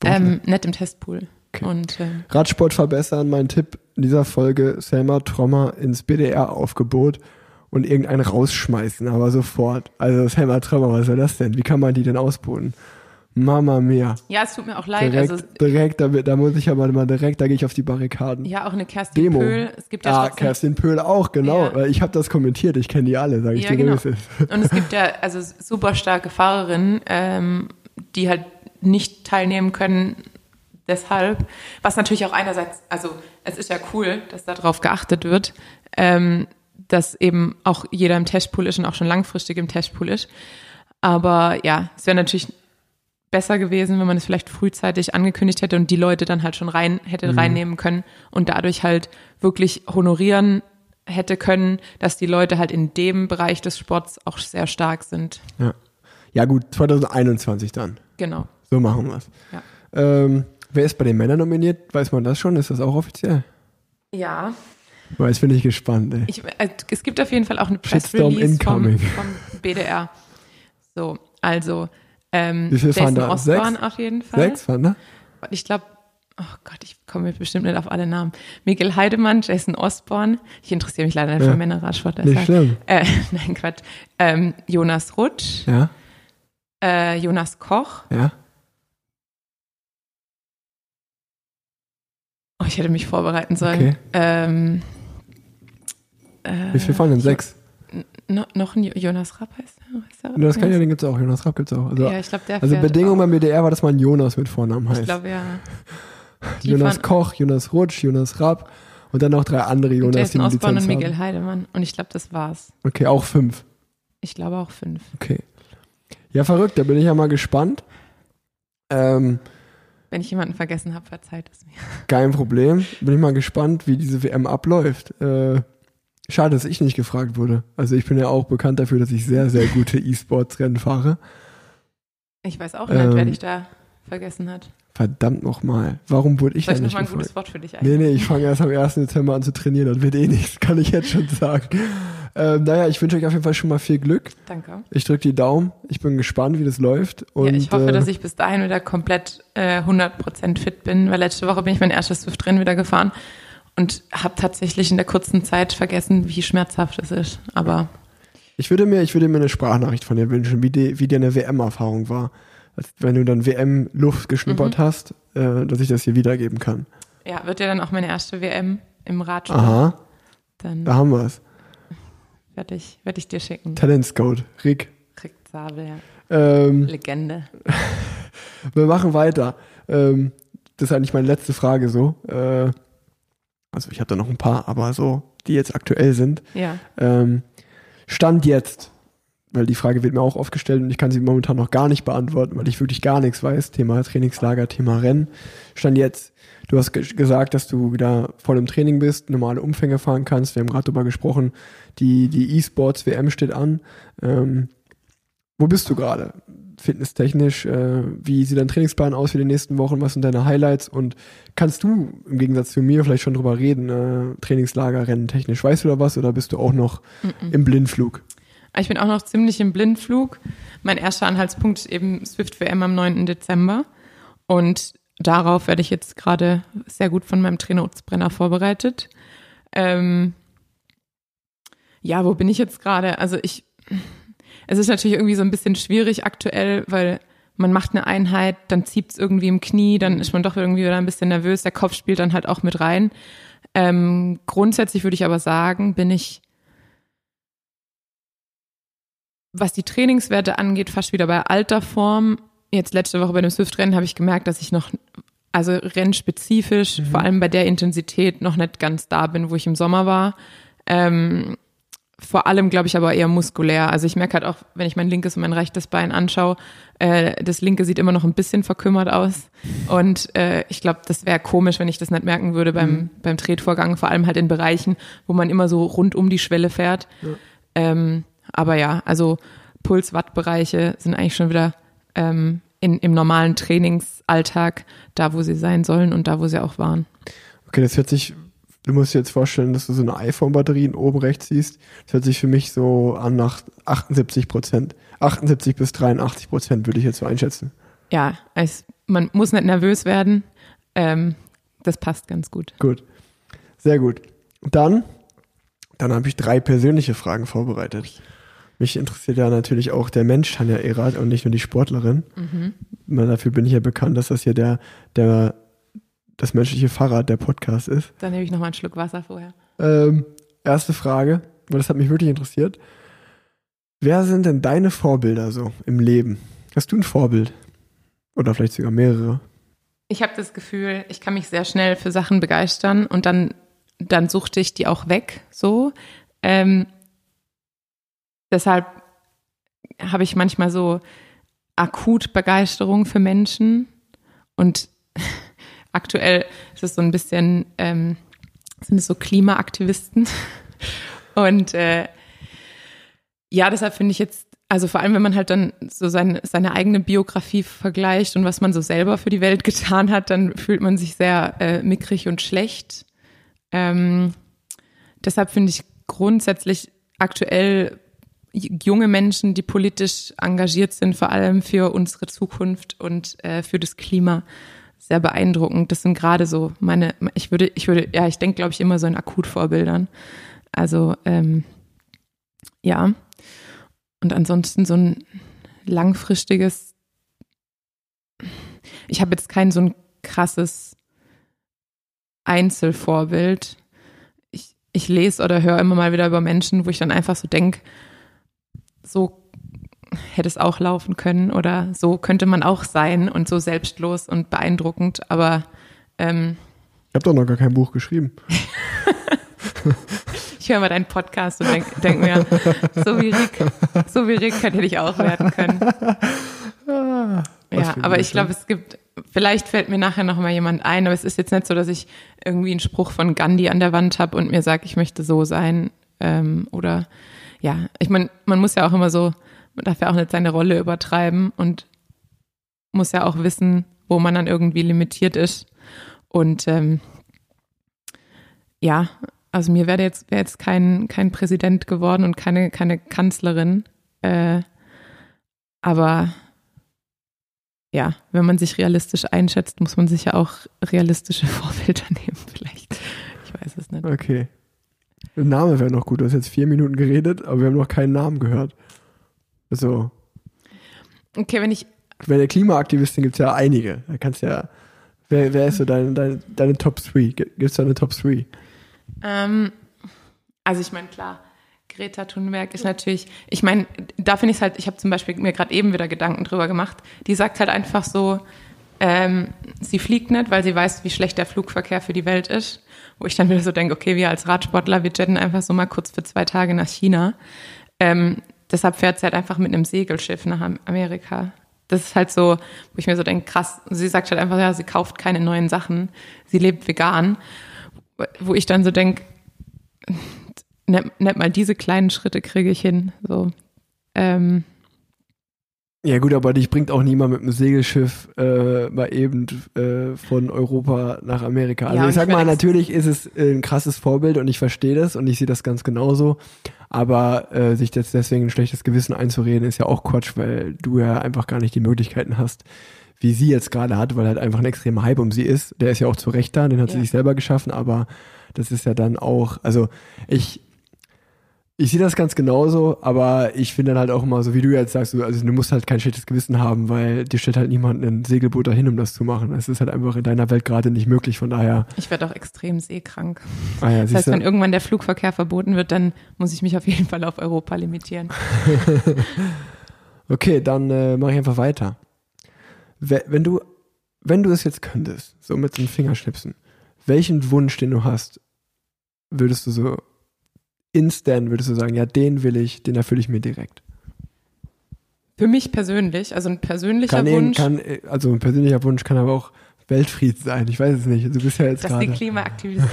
ähm, nicht im Testpool. Okay. Und, äh, Radsport verbessern, mein Tipp in dieser Folge, Selma Trommer ins B D R-Aufgebot. Und irgendeinen rausschmeißen, aber sofort. Also Selma Trommer, was soll das denn? Wie kann man die denn ausboten? Mama mia. Ja, es tut mir auch leid. Direkt, also, direkt da, da muss ich aber mal direkt, da gehe ich auf die Barrikaden. Ja, auch eine Kerstin Demo. Pöhl. Es gibt ja ah, Kerstin Pöhl auch, genau. Ja. Ich habe das kommentiert, ich kenne die alle, sage ich ja, dir. Genau. Und es gibt ja also super starke Fahrerinnen, ähm, die halt nicht teilnehmen können, deshalb. Was natürlich auch einerseits, also es ist ja cool, dass darauf geachtet wird, ähm, dass eben auch jeder im Testpool ist und auch schon langfristig im Testpool ist. Aber ja, es wäre natürlich besser gewesen, wenn man es vielleicht frühzeitig angekündigt hätte und die Leute dann halt schon rein hätte mhm. reinnehmen können und dadurch halt wirklich honorieren hätte können, dass die Leute halt in dem Bereich des Sports auch sehr stark sind. Ja, ja gut, zwanzig einundzwanzig dann. Genau. So machen wir es. Ja. Ähm, wer ist bei den Männern nominiert? Weiß man das schon? Ist das auch offiziell? Ja. Weil jetzt bin ich gespannt. Ey. Ich, es gibt auf jeden Fall auch eine Press-Release vom, vom B D R. So, also ähm, wie viel Jason Osborne auf jeden Fall. Sechs waren da? Ich glaube, oh Gott, ich komme jetzt bestimmt nicht auf alle Namen. Miguel Heidemann, Jason Osborne. Ich interessiere mich leider nicht ja. für Männerradsport. Nicht schlimm. Äh, nein, Quatsch. Ähm, Jonas Rutsch. Ja. Äh, Jonas Koch. Ja. Oh, ich hätte mich vorbereiten sollen. Okay. Ähm, Wie viel fallen denn? Sechs? No, noch ein Jonas Rapp heißt der? Heißt der das kann ja, den gibt es auch. Jonas Rapp gibt es auch. Also, ja, ich glaub, der also Bedingung auch. Beim B D R war, dass man Jonas mit Vornamen heißt. Ich glaube, ja. Jonas Koch, Jonas Rutsch, Jonas Rapp und dann noch drei andere Jonas, Jason die Osborne und Miguel Heidemann. Und ich glaube, das war's. Okay, auch fünf? Ich glaube auch fünf. Okay. Ja, verrückt. Da bin ich ja mal gespannt. Ähm... Wenn ich jemanden vergessen habe, verzeiht es mir. Kein Problem. Bin ich mal gespannt, wie diese W M abläuft. Äh, schade, dass ich nicht gefragt wurde. Also ich bin ja auch bekannt dafür, dass ich sehr, sehr gute E-Sports-Rennen fahre. Ich weiß auch nicht, ähm, wer dich da vergessen hat. Verdammt nochmal. Warum wurde ich da nicht gefragt? Soll ich nochmal ein gutes Wort für dich eigentlich? Nee, nee, ich fange erst am ersten Dezember an zu trainieren. Das wird eh nichts, kann ich jetzt schon sagen. Ähm, naja, ich wünsche euch auf jeden Fall schon mal viel Glück. Danke. Ich drücke die Daumen. Ich bin gespannt, wie das läuft. Und, ja, ich hoffe, äh, dass ich bis dahin wieder komplett äh, hundert Prozent fit bin, weil letzte Woche bin ich mein erstes Swift-Rennen wieder gefahren und habe tatsächlich in der kurzen Zeit vergessen, wie schmerzhaft es ist. Aber ich würde mir, ich würde mir eine Sprachnachricht von dir wünschen, wie, die, wie dir eine W M-Erfahrung war. Also, wenn du dann W M-Luft geschnuppert mhm. hast, äh, dass ich das hier wiedergeben kann. Ja, wird ja dann auch meine erste W M im Radsport. Aha, dann da haben wir es. Werde ich, werd ich dir schicken. Talent Scout, Rick. Rick Zabel, ja. Ähm, Legende. Wir machen weiter. Ähm, das ist eigentlich meine letzte Frage so. Äh, also ich habe da noch ein paar, aber so, die jetzt aktuell sind. Ja. Ähm, Stand jetzt, weil die Frage wird mir auch oft gestellt und ich kann sie momentan noch gar nicht beantworten, weil ich wirklich gar nichts weiß. Thema Trainingslager, Thema Rennen. Stand jetzt. Du hast ge- gesagt, dass du wieder voll im Training bist, normale Umfänge fahren kannst. Wir haben gerade darüber gesprochen, die, die E-Sports-W M steht an. Ähm, wo bist du gerade? Fitnesstechnisch, äh, wie sieht dein Trainingsplan aus für die nächsten Wochen? Was sind deine Highlights? Und kannst du im Gegensatz zu mir vielleicht schon drüber reden, äh, Trainingslager, Rennen technisch? Weißt du da was oder bist du auch noch Mm-mm. im Blindflug? Ich bin auch noch ziemlich im Blindflug. Mein erster Anhaltspunkt ist eben Swift-W M am neunten Dezember und darauf werde ich jetzt gerade sehr gut von meinem Trainer Utz Brenner vorbereitet. Ähm, ja, wo bin ich jetzt gerade? Also ich, es ist natürlich irgendwie so ein bisschen schwierig aktuell, weil man macht eine Einheit, dann zieht es irgendwie im Knie, dann ist man doch irgendwie wieder ein bisschen nervös, der Kopf spielt dann halt auch mit rein. Ähm, grundsätzlich würde ich aber sagen, bin ich, was die Trainingswerte angeht, fast wieder bei alter Form. Jetzt letzte Woche bei dem Swift-Rennen habe ich gemerkt, dass ich noch, also rennspezifisch, mhm. vor allem bei der Intensität, noch nicht ganz da bin, wo ich im Sommer war. Ähm, vor allem, glaube ich, aber eher muskulär. Also ich merke halt auch, wenn ich mein linkes und mein rechtes Bein anschaue, äh, das linke sieht immer noch ein bisschen verkümmert aus. Und äh, ich glaube, das wäre komisch, wenn ich das nicht merken würde beim, mhm. beim Tretvorgang, vor allem halt in Bereichen, wo man immer so rund um die Schwelle fährt. Ja. Ähm, aber ja, also Puls-Watt-Bereiche sind eigentlich schon wieder ähm, in, im normalen Trainingsalltag da, wo sie sein sollen und da, wo sie auch waren. Okay, das hört sich, du musst dir jetzt vorstellen, dass du so eine iPhone-Batterie in oben rechts siehst. Das hört sich für mich so an nach achtundsiebzig Prozent. achtundsiebzig bis dreiundachtzig Prozent würde ich jetzt so einschätzen. Ja, also man muss nicht nervös werden. Ähm, das passt ganz gut. Gut, sehr gut. Dann, dann habe ich drei persönliche Fragen vorbereitet. Mich interessiert ja natürlich auch der Mensch Tanja Erath und nicht nur die Sportlerin. Mhm. Na, dafür bin ich ja bekannt, dass das hier der, der, das menschliche Fahrrad der Podcast ist. Dann nehme ich nochmal einen Schluck Wasser vorher. Ähm, erste Frage, weil das hat mich wirklich interessiert. Wer sind denn deine Vorbilder so im Leben? Hast du ein Vorbild? Oder vielleicht sogar mehrere? Ich habe das Gefühl, ich kann mich sehr schnell für Sachen begeistern und dann, dann suchte ich die auch weg. So. Ähm, deshalb habe ich manchmal so akut Begeisterung für Menschen und aktuell ist es so ein bisschen, ähm, sind es so Klimaaktivisten und äh, ja, deshalb finde ich jetzt, also vor allem, wenn man halt dann so seine, seine eigene Biografie vergleicht und was man so selber für die Welt getan hat, dann fühlt man sich sehr äh, mickrig und schlecht. Ähm, deshalb finde ich grundsätzlich aktuell junge Menschen, die politisch engagiert sind, vor allem für unsere Zukunft und äh, für das Klima, sehr beeindruckend. Das sind gerade so meine, ich würde, ich würde, ja, ich denke, glaube ich, immer so in Akutvorbildern. Also, ähm, ja. Und ansonsten so ein langfristiges, ich habe jetzt kein so ein krasses Einzelvorbild. Ich, ich lese oder höre immer mal wieder über Menschen, wo ich dann einfach so denke, so hätte es auch laufen können oder so könnte man auch sein und so selbstlos und beeindruckend, aber ähm, ich habe doch noch gar kein Buch geschrieben. Ich höre mal deinen Podcast und denke denk mir, so wie Rick, so wie Rick hätte ich auch werden können. Ja, ja, aber ich glaube, es gibt, vielleicht fällt mir nachher noch mal jemand ein, aber es ist jetzt nicht so, dass ich irgendwie einen Spruch von Gandhi an der Wand habe und mir sage, ich möchte so sein. Ähm, oder ja, ich meine, man muss ja auch immer so, man darf ja auch nicht seine Rolle übertreiben und muss ja auch wissen, wo man dann irgendwie limitiert ist. Und ähm, ja, also mir wäre jetzt, wär jetzt kein, kein Präsident geworden und keine, keine Kanzlerin. Äh, aber ja, wenn man sich realistisch einschätzt, muss man sich ja auch realistische Vorbilder nehmen vielleicht. Ich weiß es nicht. Okay. Ein Name wäre noch gut. Du hast jetzt vier Minuten geredet, aber wir haben noch keinen Namen gehört. Also. Okay, wenn ich... Bei der Klimaaktivistin gibt es ja einige. Da kannst ja... Wer, wer ist so deine, deine, deine Top drei? Gibt es da eine Top drei? Ähm, also ich meine, klar, Greta Thunberg ist natürlich, ich meine, da finde ich es halt, ich habe zum Beispiel mir gerade eben wieder Gedanken drüber gemacht, die sagt halt einfach so, ähm, sie fliegt nicht, weil sie weiß, wie schlecht der Flugverkehr für die Welt ist, wo ich dann wieder so denke, okay, wir als Radsportler, wir jetten einfach so mal kurz für zwei Tage nach China, ähm, deshalb fährt sie halt einfach mit einem Segelschiff nach Amerika. Das ist halt so, wo ich mir so denke, krass, sie sagt halt einfach, ja, sie kauft keine neuen Sachen, sie lebt vegan, wo ich dann so denke, nicht, nicht mal diese kleinen Schritte kriege ich hin. So. Ähm. Ja gut, aber dich bringt auch niemand mit einem Segelschiff äh, mal eben äh, von Europa nach Amerika. Also ja, ich sag mal, natürlich ist es ein krasses Vorbild und ich verstehe das und ich sehe das ganz genauso. Aber äh, sich jetzt deswegen ein schlechtes Gewissen einzureden, ist ja auch Quatsch, weil du ja einfach gar nicht die Möglichkeiten hast, wie sie jetzt gerade hat, weil halt einfach ein extremer Hype um sie ist. Der ist ja auch zu Recht da, den hat ja. sie sich selber geschaffen, aber das ist ja dann auch, also ich ich sehe das ganz genauso, aber ich finde dann halt auch immer so, wie du jetzt sagst, also du musst halt kein schlechtes Gewissen haben, weil dir stellt halt niemand ein Segelboot dahin, um das zu machen. Das ist halt einfach in deiner Welt gerade nicht möglich, von daher. Ich werde auch extrem seekrank. Ah ja, das heißt, wenn irgendwann der Flugverkehr verboten wird, dann muss ich mich auf jeden Fall auf Europa limitieren. Okay, dann äh, mache ich einfach weiter. Wenn du, wenn du es jetzt könntest, so mit den Fingerschnipsen, welchen Wunsch, den du hast, würdest du so instant, würdest du sagen, ja, den will ich, den erfülle ich mir direkt? Für mich persönlich, also ein persönlicher kann Wunsch. Eben, kann, also ein persönlicher Wunsch kann aber auch Weltfrieden sein, ich weiß es nicht. Du bist ja jetzt gerade. Das ist die Klimaaktivisten.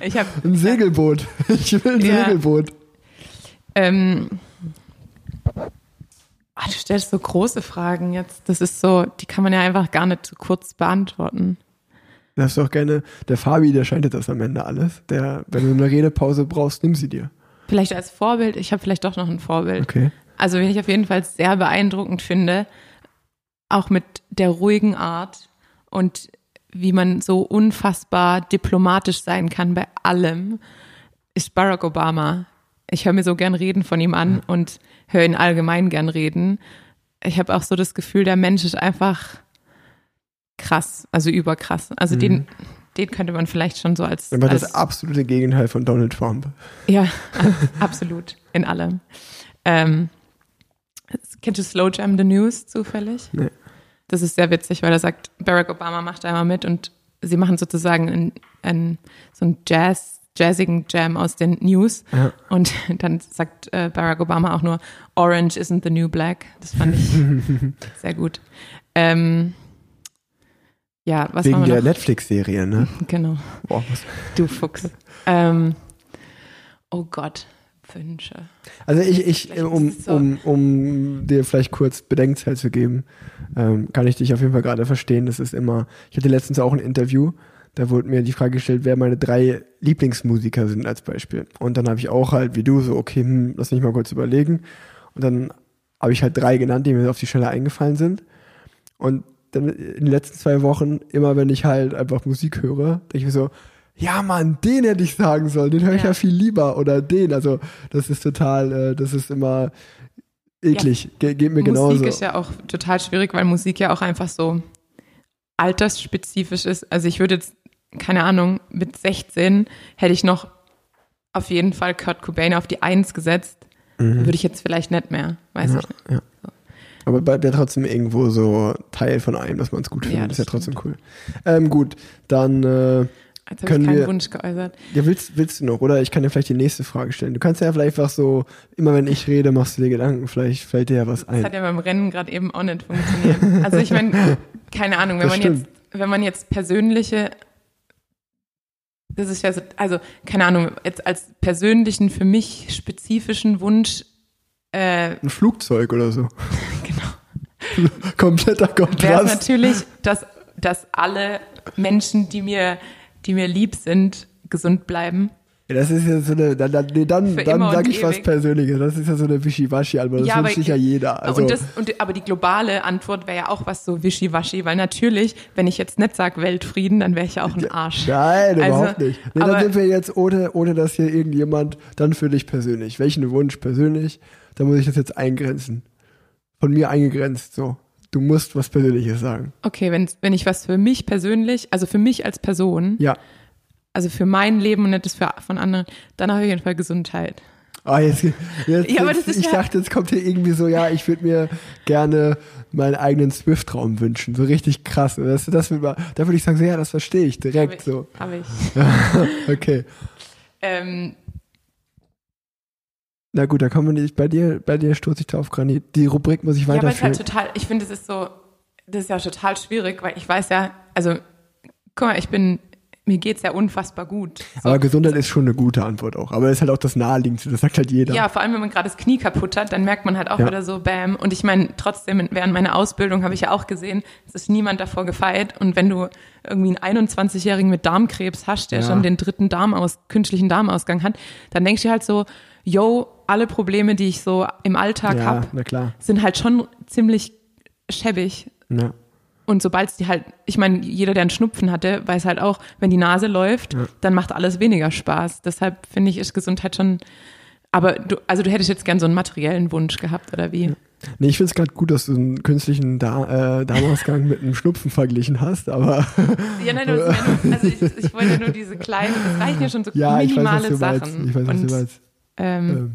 Ich hab, ein Segelboot. Ich will ein ja. Segelboot. Ähm, Ach, du stellst so große Fragen jetzt. Das ist so, die kann man ja einfach gar nicht so kurz beantworten. Du darfst auch gerne, der Fabi, der schneidet das am Ende alles. Der, wenn du eine Redepause brauchst, nimm sie dir. Vielleicht als Vorbild, ich habe vielleicht doch noch ein Vorbild. Okay. Also wen ich auf jeden Fall sehr beeindruckend finde, auch mit der ruhigen Art und wie man so unfassbar diplomatisch sein kann bei allem, ist Barack Obama. Ich höre mir so gern Reden von ihm an und höre ihn allgemein gern reden. Ich habe auch so das Gefühl, der Mensch ist einfach krass, also überkrass. Also mhm. den... Den könnte man vielleicht schon so als... Aber das als, absolute Gegenteil von Donald Trump. Ja, absolut. In allem. Ähm, kennst du Slow Jam the News zufällig? Nee. Das ist sehr witzig, weil er sagt, Barack Obama macht da immer mit und sie machen sozusagen in, in, so einen Jazz, jazzigen Jam aus den News. Ja. Und dann sagt äh, Barack Obama auch nur, Orange isn't the new black. Das fand ich sehr gut. Ähm... Ja, was wegen der noch? Netflix-Serie, ne? Genau. Boah, was? Du Fuchs. ähm, oh Gott, Wünsche. Also ich, ich um, so. um, um dir vielleicht kurz Bedenkzeit zu geben, ähm, kann ich dich auf jeden Fall gerade verstehen. Das ist immer, ich hatte letztens auch ein Interview, da wurde mir die Frage gestellt, wer meine drei Lieblingsmusiker sind als Beispiel. Und dann habe ich auch halt, wie du, so okay, hm, lass mich mal kurz überlegen. Und dann habe ich halt drei genannt, die mir auf die Schnelle eingefallen sind. Und in den letzten zwei Wochen, immer wenn ich halt einfach Musik höre, denke ich mir so, ja Mann, den hätte ich sagen sollen, den höre ich ja. ja viel lieber oder den. Also das ist total, das ist immer eklig, ja. Ge- geht mir Musik genauso. Musik ist ja auch total schwierig, weil Musik ja auch einfach so altersspezifisch ist. Also ich würde jetzt, keine Ahnung, mit sechzehn hätte ich noch auf jeden Fall Kurt Cobain auf die Eins gesetzt, mhm. würde ich jetzt vielleicht nicht mehr, weiß ja, ich nicht. Ja. So. Aber bleibt ja trotzdem irgendwo so Teil von einem, dass man es gut findet. Ja, das ist ja trotzdem stimmt. Cool. Ähm, gut, dann äh, jetzt können wir... Jetzt habe ich keinen Wunsch geäußert. Ja, willst, willst du noch, oder? Ich kann dir vielleicht die nächste Frage stellen. Du kannst ja vielleicht einfach so, immer wenn ich rede, machst du dir Gedanken, vielleicht fällt dir ja was ein. Das hat ja beim Rennen gerade eben auch nicht funktioniert. Also ich meine, keine Ahnung, wenn das man stimmt. jetzt wenn man jetzt persönliche... Das ist ja so, also, keine Ahnung, jetzt als persönlichen, für mich spezifischen Wunsch... Äh, Ein Flugzeug oder so. Kompletter Kontrast. Wäre es natürlich, dass, dass alle Menschen, die mir, die mir lieb sind, gesund bleiben. Ja, das ist ja so eine, dann, dann, dann, dann sage ich ewig. Was Persönliches. Das ist ja so eine Wischiwaschi, aber das ja, wünscht sich ja jeder. Also. Und das, und, aber die globale Antwort wäre ja auch was so Wischiwaschi, weil natürlich, wenn ich jetzt nicht sage Weltfrieden, dann wäre ich ja auch ein Arsch. Nein, also, überhaupt nicht. Nee, aber, dann sind wir jetzt, ohne, ohne dass hier irgendjemand, dann für dich persönlich. Welchen Wunsch persönlich? Da muss ich das jetzt eingrenzen. Von mir eingegrenzt, so. Du musst was Persönliches sagen. Okay, wenn, wenn ich was für mich persönlich, also für mich als Person, ja. Also für mein Leben und nicht das für, von anderen, dann auf jeden Fall Gesundheit. Ah, jetzt, jetzt, ja, aber das jetzt ist ich ja dachte, jetzt kommt hier irgendwie so, ja, ich würde mir gerne meinen eigenen Swift-Traum wünschen, so richtig krass. Das, das würd mal, da würde ich sagen, so, ja, das verstehe ich direkt. Hab ich, so. Habe ich. Okay. Ähm, Na gut, da kann man nicht, bei dir, bei dir stoße ich da auf Granit. Die Rubrik muss ich weiterführen. Ja, aber es ist halt total, ich finde, das ist so, das ist ja total schwierig, weil ich weiß ja, also, guck mal, ich bin, mir geht's ja unfassbar gut. So. Aber Gesundheit ist schon eine gute Antwort auch. Aber das ist halt auch das Naheliegendste, das sagt halt jeder. Ja, vor allem, wenn man gerade das Knie kaputt hat, dann merkt man halt auch ja. wieder so, bam. Und ich meine, trotzdem, während meiner Ausbildung habe ich ja auch gesehen, es ist niemand davor gefeit. Und wenn du irgendwie einen einundzwanzigjährigen mit Darmkrebs hast, der ja. schon den dritten Darm aus, künstlichen Darmausgang hat, dann denkst du dir halt so, yo, alle Probleme, die ich so im Alltag ja, habe, sind halt schon ziemlich schäbig. Ja. Und sobald es die halt, ich meine, jeder, der einen Schnupfen hatte, weiß halt auch, wenn die Nase läuft, ja. dann macht alles weniger Spaß. Deshalb finde ich, ist Gesundheit schon, aber du, also du hättest jetzt gern so einen materiellen Wunsch gehabt, oder wie? Ja. Nee, ich finde es gerade gut, dass du einen künstlichen Dar- äh, Darmausgang mit einem Schnupfen verglichen hast, aber... Ja, nein, du, also ich, ich wollte nur diese kleinen, das reichen ja schon so ja, minimale ich weiß, was du Sachen. Ich weiß, was du meinst. Ähm, ähm,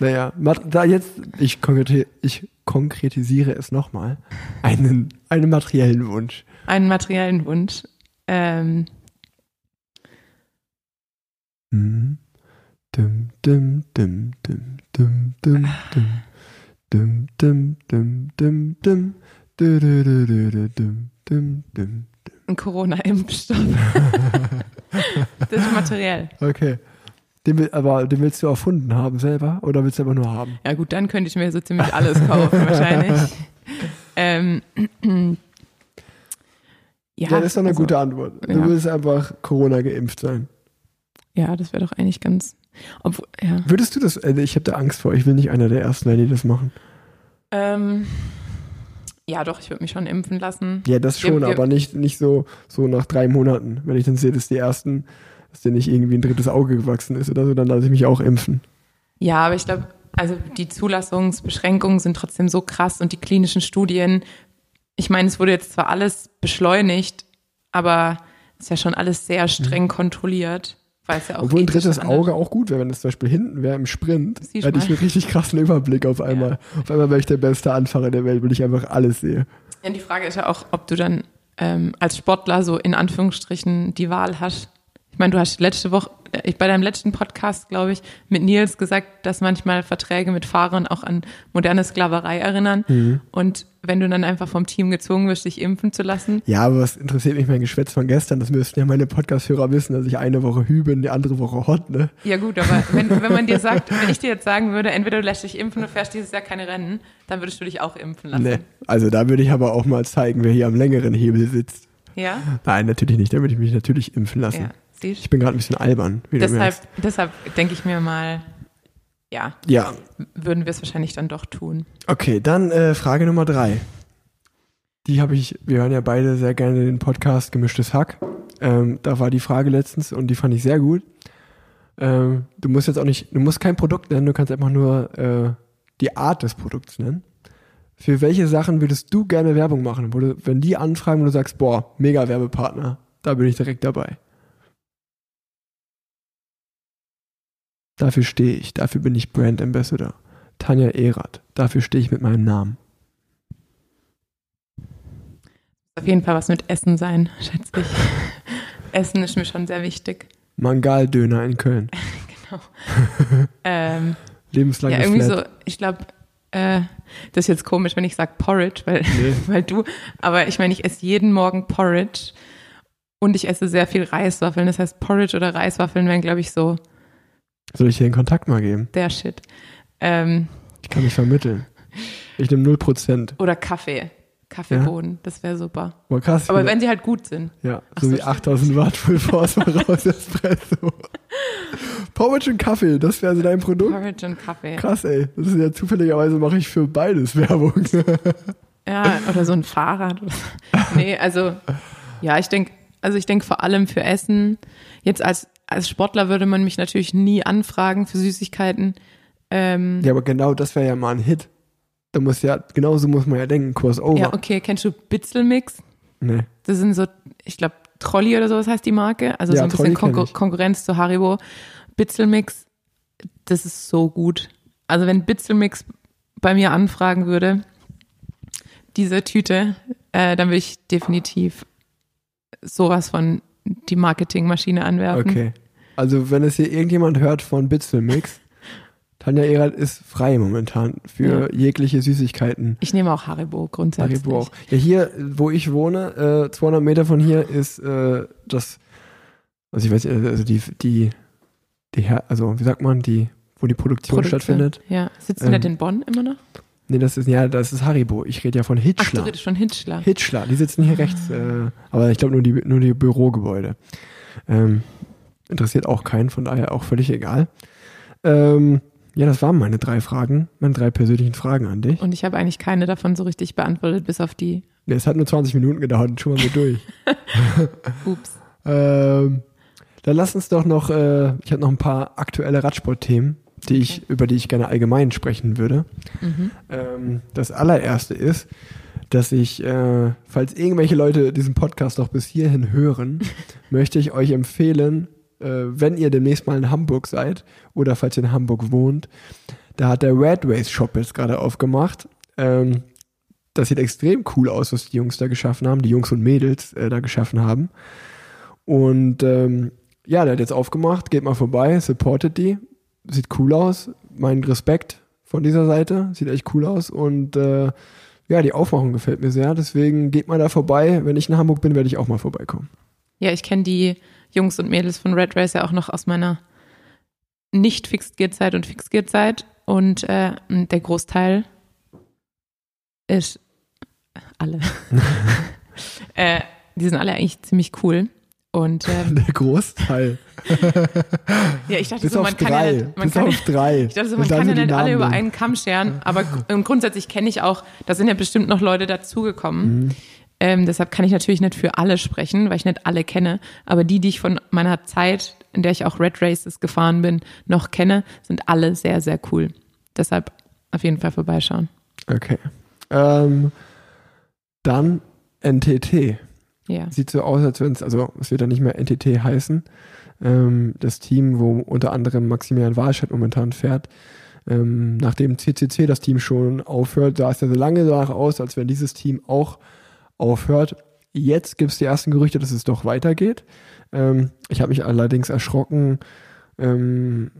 naja, da jetzt, ich, konkreti- ich konkretisiere es nochmal, einen, einen materiellen Wunsch. Einen materiellen Wunsch. Ähm. Dim, dim, dim, dim, dim, dim, dim, dim, dim, dim, dim, dim, dim, dim, dim. Ein Corona-Impfstoff. Das ist materiell. Okay. Den, aber den willst du erfunden haben selber oder willst du aber nur haben? Ja gut, dann könnte ich mir so ziemlich alles kaufen wahrscheinlich. ähm, ja, ja, das ist doch eine also, gute Antwort. Du ja. willst einfach Corona geimpft sein. Ja, das wäre doch eigentlich ganz... Obwohl, ja. Würdest du das... Ich habe da Angst vor. Ich will nicht einer der Ersten sein, die das machen. Ähm... Ja, doch, ich würde mich schon impfen lassen. Ja, das schon, wir, wir, aber nicht, nicht so, so nach drei Monaten. Wenn ich dann sehe, dass die Ersten, dass dir nicht irgendwie ein drittes Auge gewachsen ist oder so, dann lasse ich mich auch impfen. Ja, aber ich glaube, also die Zulassungsbeschränkungen sind trotzdem so krass und die klinischen Studien, ich meine, es wurde jetzt zwar alles beschleunigt, aber es ist ja schon alles sehr streng kontrolliert. Weil's ja auch Obwohl ein drittes Auge auch gut wäre, wenn das zum Beispiel hinten wäre im Sprint, hätte ich einen richtig krassen Überblick auf einmal. Ja. Auf einmal wäre ich der beste Anfahrer der Welt, weil ich einfach alles sehe. Ja, die Frage ist ja auch, ob du dann ähm, als Sportler so in Anführungsstrichen die Wahl hast. Ich meine, du hast letzte Woche, äh, bei deinem letzten Podcast, glaube ich, mit Nils gesagt, dass manchmal Verträge mit Fahrern auch an moderne Sklaverei erinnern. Mhm. Und wenn du dann einfach vom Team gezwungen wirst, dich impfen zu lassen. Ja, aber was interessiert mich mein Geschwätz von gestern? Das müssten ja meine Podcast-Hörer wissen, dass ich eine Woche Hüben, die andere Woche Hot, ne? Ja gut, aber wenn, wenn man dir sagt, wenn ich dir jetzt sagen würde, entweder du lässt dich impfen und fährst dieses Jahr keine Rennen, dann würdest du dich auch impfen lassen. Ne, also da würde ich aber auch mal zeigen, wer hier am längeren Hebel sitzt. Ja? Nein, natürlich nicht. Da würde ich mich natürlich impfen lassen. Ja, siehst du? Ich bin gerade ein bisschen albern. Wie deshalb, deshalb denke ich mir mal... Ja, ja, würden wir es wahrscheinlich dann doch tun. Okay, dann äh, Frage Nummer drei. Die habe ich, wir hören ja beide sehr gerne den Podcast Gemischtes Hack. Ähm, da war die Frage letztens und die fand ich sehr gut. Ähm, du musst jetzt auch nicht, du musst kein Produkt nennen, du kannst einfach nur äh, die Art des Produkts nennen. Für welche Sachen würdest du gerne Werbung machen? Wo du, wenn die anfragen und du sagst, boah, mega Werbepartner, da bin ich direkt dabei. Dafür stehe ich, dafür bin ich Brand Ambassador. Tanja Erath, dafür stehe ich mit meinem Namen. Auf jeden Fall was mit Essen sein, schätze ich. Essen ist mir schon sehr wichtig. Mangaldöner in Köln. Genau. ähm, Lebenslanges ja, irgendwie Flat. So, ich glaube, äh, das ist jetzt komisch, wenn ich sage Porridge, weil, nee. weil du, aber ich meine, ich esse jeden Morgen Porridge und ich esse sehr viel Reiswaffeln. Das heißt, Porridge oder Reiswaffeln wären, glaube ich, so... Soll ich dir den Kontakt mal geben? Der Shit. Ähm, ich kann mich vermitteln. Ich nehme null Prozent. Oder Kaffee. Kaffeebohnen. Ja? Das wäre super. Boah, krass, aber wenn sie halt gut sind. Ja, ach, so, so wie achttausend Watt Full Force raus Espresso. Porridge und Kaffee, das wäre also dein Produkt? Porridge und Kaffee. Krass, ey. Das ist ja zufälligerweise, mache ich für beides Werbung. Ja, oder so ein Fahrrad. Nee, also, ja, ich denke, also ich denke vor allem für Essen. Jetzt als Als Sportler würde man mich natürlich nie anfragen für Süßigkeiten. Ähm ja, aber genau das wäre ja mal ein Hit. Da muss ja, genauso muss man ja denken, Crossover. Ja, okay, kennst du Bitzelmix? Nee. Das sind so, ich glaube, Trolli oder sowas heißt die Marke. Also ja, so ein Trolli bisschen Kon- Konkurrenz zu Haribo. Bitzelmix, das ist so gut. Also wenn Bitzelmix bei mir anfragen würde, diese Tüte, äh, dann würde ich definitiv sowas von die Marketingmaschine anwerfen. Okay. Also wenn es hier irgendjemand hört von Bitzelmix, Tanja Erath ist frei momentan für ja. jegliche Süßigkeiten. Ich nehme auch Haribo grundsätzlich. Haribo auch. Ja, hier, wo ich wohne, äh, zweihundert Meter von hier ist äh, das, also ich weiß nicht, also die, die, die, also wie sagt man, die, wo die Produktion Produkte. stattfindet. Ja. Sitzen ähm, wir denn in Bonn immer noch? Nee, das ist, ja, das ist Haribo. Ich rede ja von Hitschler. Ach, du redest von Hitschler. Hitschler, die sitzen hier rechts. Äh, aber ich glaube nur die, nur die Bürogebäude. Ähm, interessiert auch keinen, von daher auch völlig egal. Ähm, ja, das waren meine drei Fragen, meine drei persönlichen Fragen an dich. Und ich habe eigentlich keine davon so richtig beantwortet, bis auf die... Nee, es hat nur zwanzig Minuten gedauert und schon mal so durch. Ups. ähm, dann lass uns doch noch, äh, ich habe noch ein paar aktuelle Radsportthemen. Die ich, okay. über die ich gerne allgemein sprechen würde. Mhm. Ähm, das allererste ist, dass ich, äh, falls irgendwelche Leute diesen Podcast noch bis hierhin hören, möchte ich euch empfehlen, äh, wenn ihr demnächst mal in Hamburg seid oder falls ihr in Hamburg wohnt, da hat der Red Race Shop jetzt gerade aufgemacht. Ähm, das sieht extrem cool aus, was die Jungs da geschaffen haben, die Jungs und Mädels äh, da geschaffen haben. Und ähm, ja, der hat jetzt aufgemacht, geht mal vorbei, supportet die. Sieht cool aus. Mein Respekt von dieser Seite. Sieht echt cool aus. Und äh, ja, die Aufmachung gefällt mir sehr. Deswegen geht mal da vorbei. Wenn ich in Hamburg bin, werde ich auch mal vorbeikommen. Ja, ich kenne die Jungs und Mädels von Red Race ja auch noch aus meiner nicht Fixed-Gear-Zeit und Fixed-Gear-Zeit. Und äh, der Großteil ist alle. äh, die sind alle eigentlich ziemlich cool. Und, ähm, der Großteil. Ja, ich dachte so, man kann ja nicht, man kann, drei. Ich dachte so, man kann ja nicht alle über einen Kamm scheren, aber grundsätzlich kenne ich auch, da sind ja bestimmt noch Leute dazugekommen. Mhm. Ähm, deshalb kann ich natürlich nicht für alle sprechen, weil ich nicht alle kenne, aber die, die ich von meiner Zeit, in der ich auch Red Races gefahren bin, noch kenne, sind alle sehr, sehr cool. Deshalb auf jeden Fall vorbeischauen. Okay. Ähm, dann N T T. Ja. Sieht so aus, als wenn es, also es wird ja nicht mehr N T T heißen, ähm, das Team, wo unter anderem Maximilian Wahlscheid momentan fährt, ähm, nachdem C C C das Team schon aufhört, sah es ja so lange danach aus, als wenn dieses Team auch aufhört. Jetzt gibt es die ersten Gerüchte, dass es doch weitergeht. Ähm, ich habe mich allerdings erschrocken, ähm,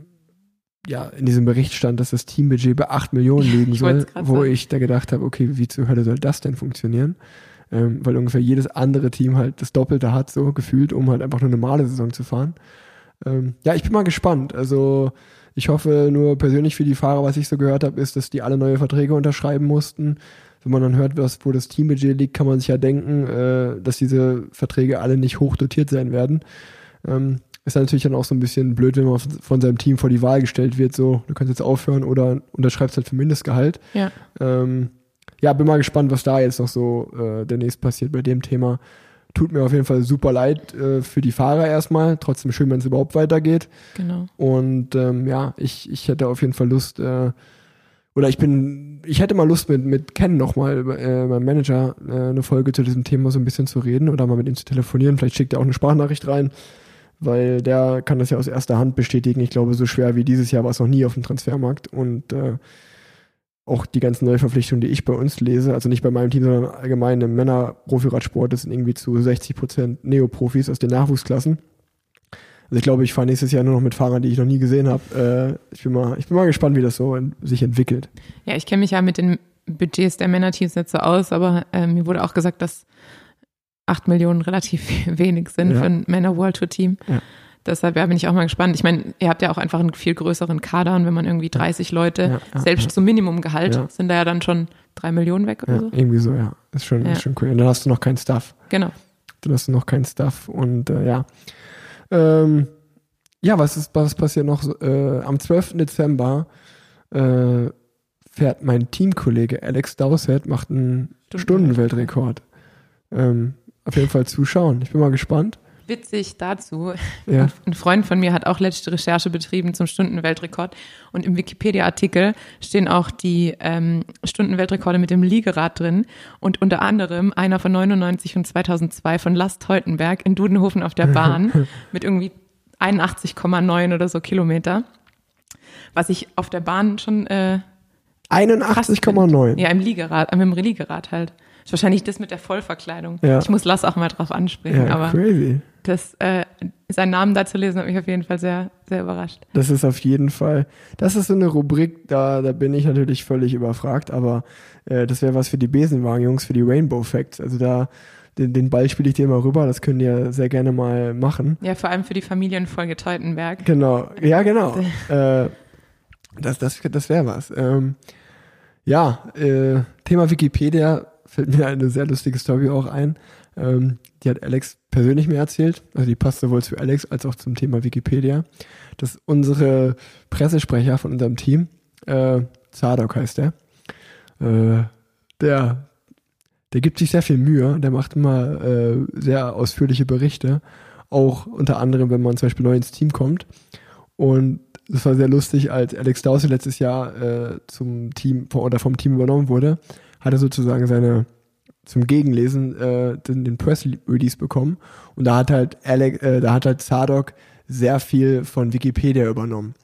ja, in diesem Bericht stand, dass das Teambudget bei acht Millionen liegen soll, wo sagen. Ich da gedacht habe, okay, wie zur Hölle soll das denn funktionieren? Ähm, weil ungefähr jedes andere Team halt das Doppelte hat, so gefühlt, um halt einfach eine normale Saison zu fahren. Ähm, ja, ich bin mal gespannt. Also ich hoffe nur persönlich für die Fahrer, was ich so gehört habe, ist, dass die alle neue Verträge unterschreiben mussten. Wenn man dann hört, was, wo das Teambudget liegt, kann man sich ja denken, äh, dass diese Verträge alle nicht hoch dotiert sein werden. Ähm, ist natürlich dann auch so ein bisschen blöd, wenn man von seinem Team vor die Wahl gestellt wird, so, du kannst jetzt aufhören oder unterschreibst halt für Mindestgehalt. Ja. Ähm, Ja, bin mal gespannt, was da jetzt noch so äh, demnächst passiert bei dem Thema. Tut mir auf jeden Fall super leid äh, für die Fahrer erstmal. Trotzdem schön, wenn es überhaupt weitergeht. Genau. Und ähm, ja, ich, ich hätte auf jeden Fall Lust, äh, oder ich bin, ich hätte mal Lust mit, mit Ken nochmal, äh, meinem Manager, äh, eine Folge zu diesem Thema so ein bisschen zu reden oder mal mit ihm zu telefonieren. Vielleicht schickt er auch eine Sprachnachricht rein, weil der kann das ja aus erster Hand bestätigen. Ich glaube, so schwer wie dieses Jahr war es noch nie auf dem Transfermarkt. Und äh, auch die ganzen Neuverpflichtungen, die ich bei uns lese, also nicht bei meinem Team, sondern allgemein im Männer-Profi-Radsport, das sind irgendwie zu sechzig Prozent Neoprofis aus den Nachwuchsklassen. Also ich glaube, ich fahre nächstes Jahr nur noch mit Fahrern, die ich noch nie gesehen habe. Äh, ich bin mal, ich bin mal gespannt, wie das so in, sich entwickelt. Ja, ich kenne mich ja mit den Budgets der Männerteams nicht so aus, aber äh, mir wurde auch gesagt, dass acht Millionen relativ wenig sind, ja, für ein Männer-World-Tour-Team. Ja. Deshalb ja, bin ich auch mal gespannt. Ich meine, ihr habt ja auch einfach einen viel größeren Kader und wenn man irgendwie dreißig Leute, ja, ja, selbst ja, zum Minimumgehalt, ja, sind da ja dann schon drei Millionen weg oder ja, so. Irgendwie so, ja. Ist schon, ja, ist schon cool. Und dann hast du noch keinen Staff. Genau. Dann hast du noch keinen Staff und äh, ja. Ähm, ja, was ist, was passiert noch? Äh, am zwölften Dezember äh, fährt mein Teamkollege Alex Dowsett, macht einen Stundenweltrekord. Ähm, auf jeden Fall zuschauen. Ich bin mal gespannt. Witzig dazu, ja, ein Freund von mir hat auch letzte Recherche betrieben zum Stundenweltrekord und im Wikipedia-Artikel stehen auch die ähm, Stundenweltrekorde mit dem Liegerad drin und unter anderem einer von neunundneunzig und zweitausendzwei von Lars Teutenberg in Dudenhofen auf der Bahn mit irgendwie einundachtzig Komma neun oder so Kilometer, was ich auf der Bahn schon äh, einundachtzig Komma neun? Ja, im Liegerad, im Liegerad halt. Ist wahrscheinlich das mit der Vollverkleidung. Ja. Ich muss Lars auch mal drauf ansprechen, ja, aber crazy. Das, äh, seinen Namen da zu lesen, hat mich auf jeden Fall sehr, sehr überrascht. Das ist auf jeden Fall, das ist so eine Rubrik, da, da bin ich natürlich völlig überfragt, aber äh, das wäre was für die Besenwagen-Jungs, für die Rainbow Facts. Also da, den, den Ball spiele ich dir mal rüber, das können die ja sehr gerne mal machen. Ja, vor allem für die Familienfolge Teutenberg. Genau, ja genau. äh, das das, das wäre was. Ähm, ja, äh, Thema Wikipedia, fällt mir eine sehr lustige Story auch ein. Ähm, die hat Alex persönlich mir erzählt. Also die passt sowohl zu Alex als auch zum Thema Wikipedia. Dass unsere Pressesprecher von unserem Team, äh, Zadok heißt der, äh, der der gibt sich sehr viel Mühe. Der macht immer äh, sehr ausführliche Berichte. Auch unter anderem, wenn man zum Beispiel neu ins Team kommt. Und das war sehr lustig, als Alex Dowsey letztes Jahr äh, zum Team oder vom Team übernommen wurde, hat er sozusagen seine, zum Gegenlesen, äh, den, den Press-Release bekommen. Und da hat halt Alex, äh, da hat halt Zadok sehr viel von Wikipedia übernommen.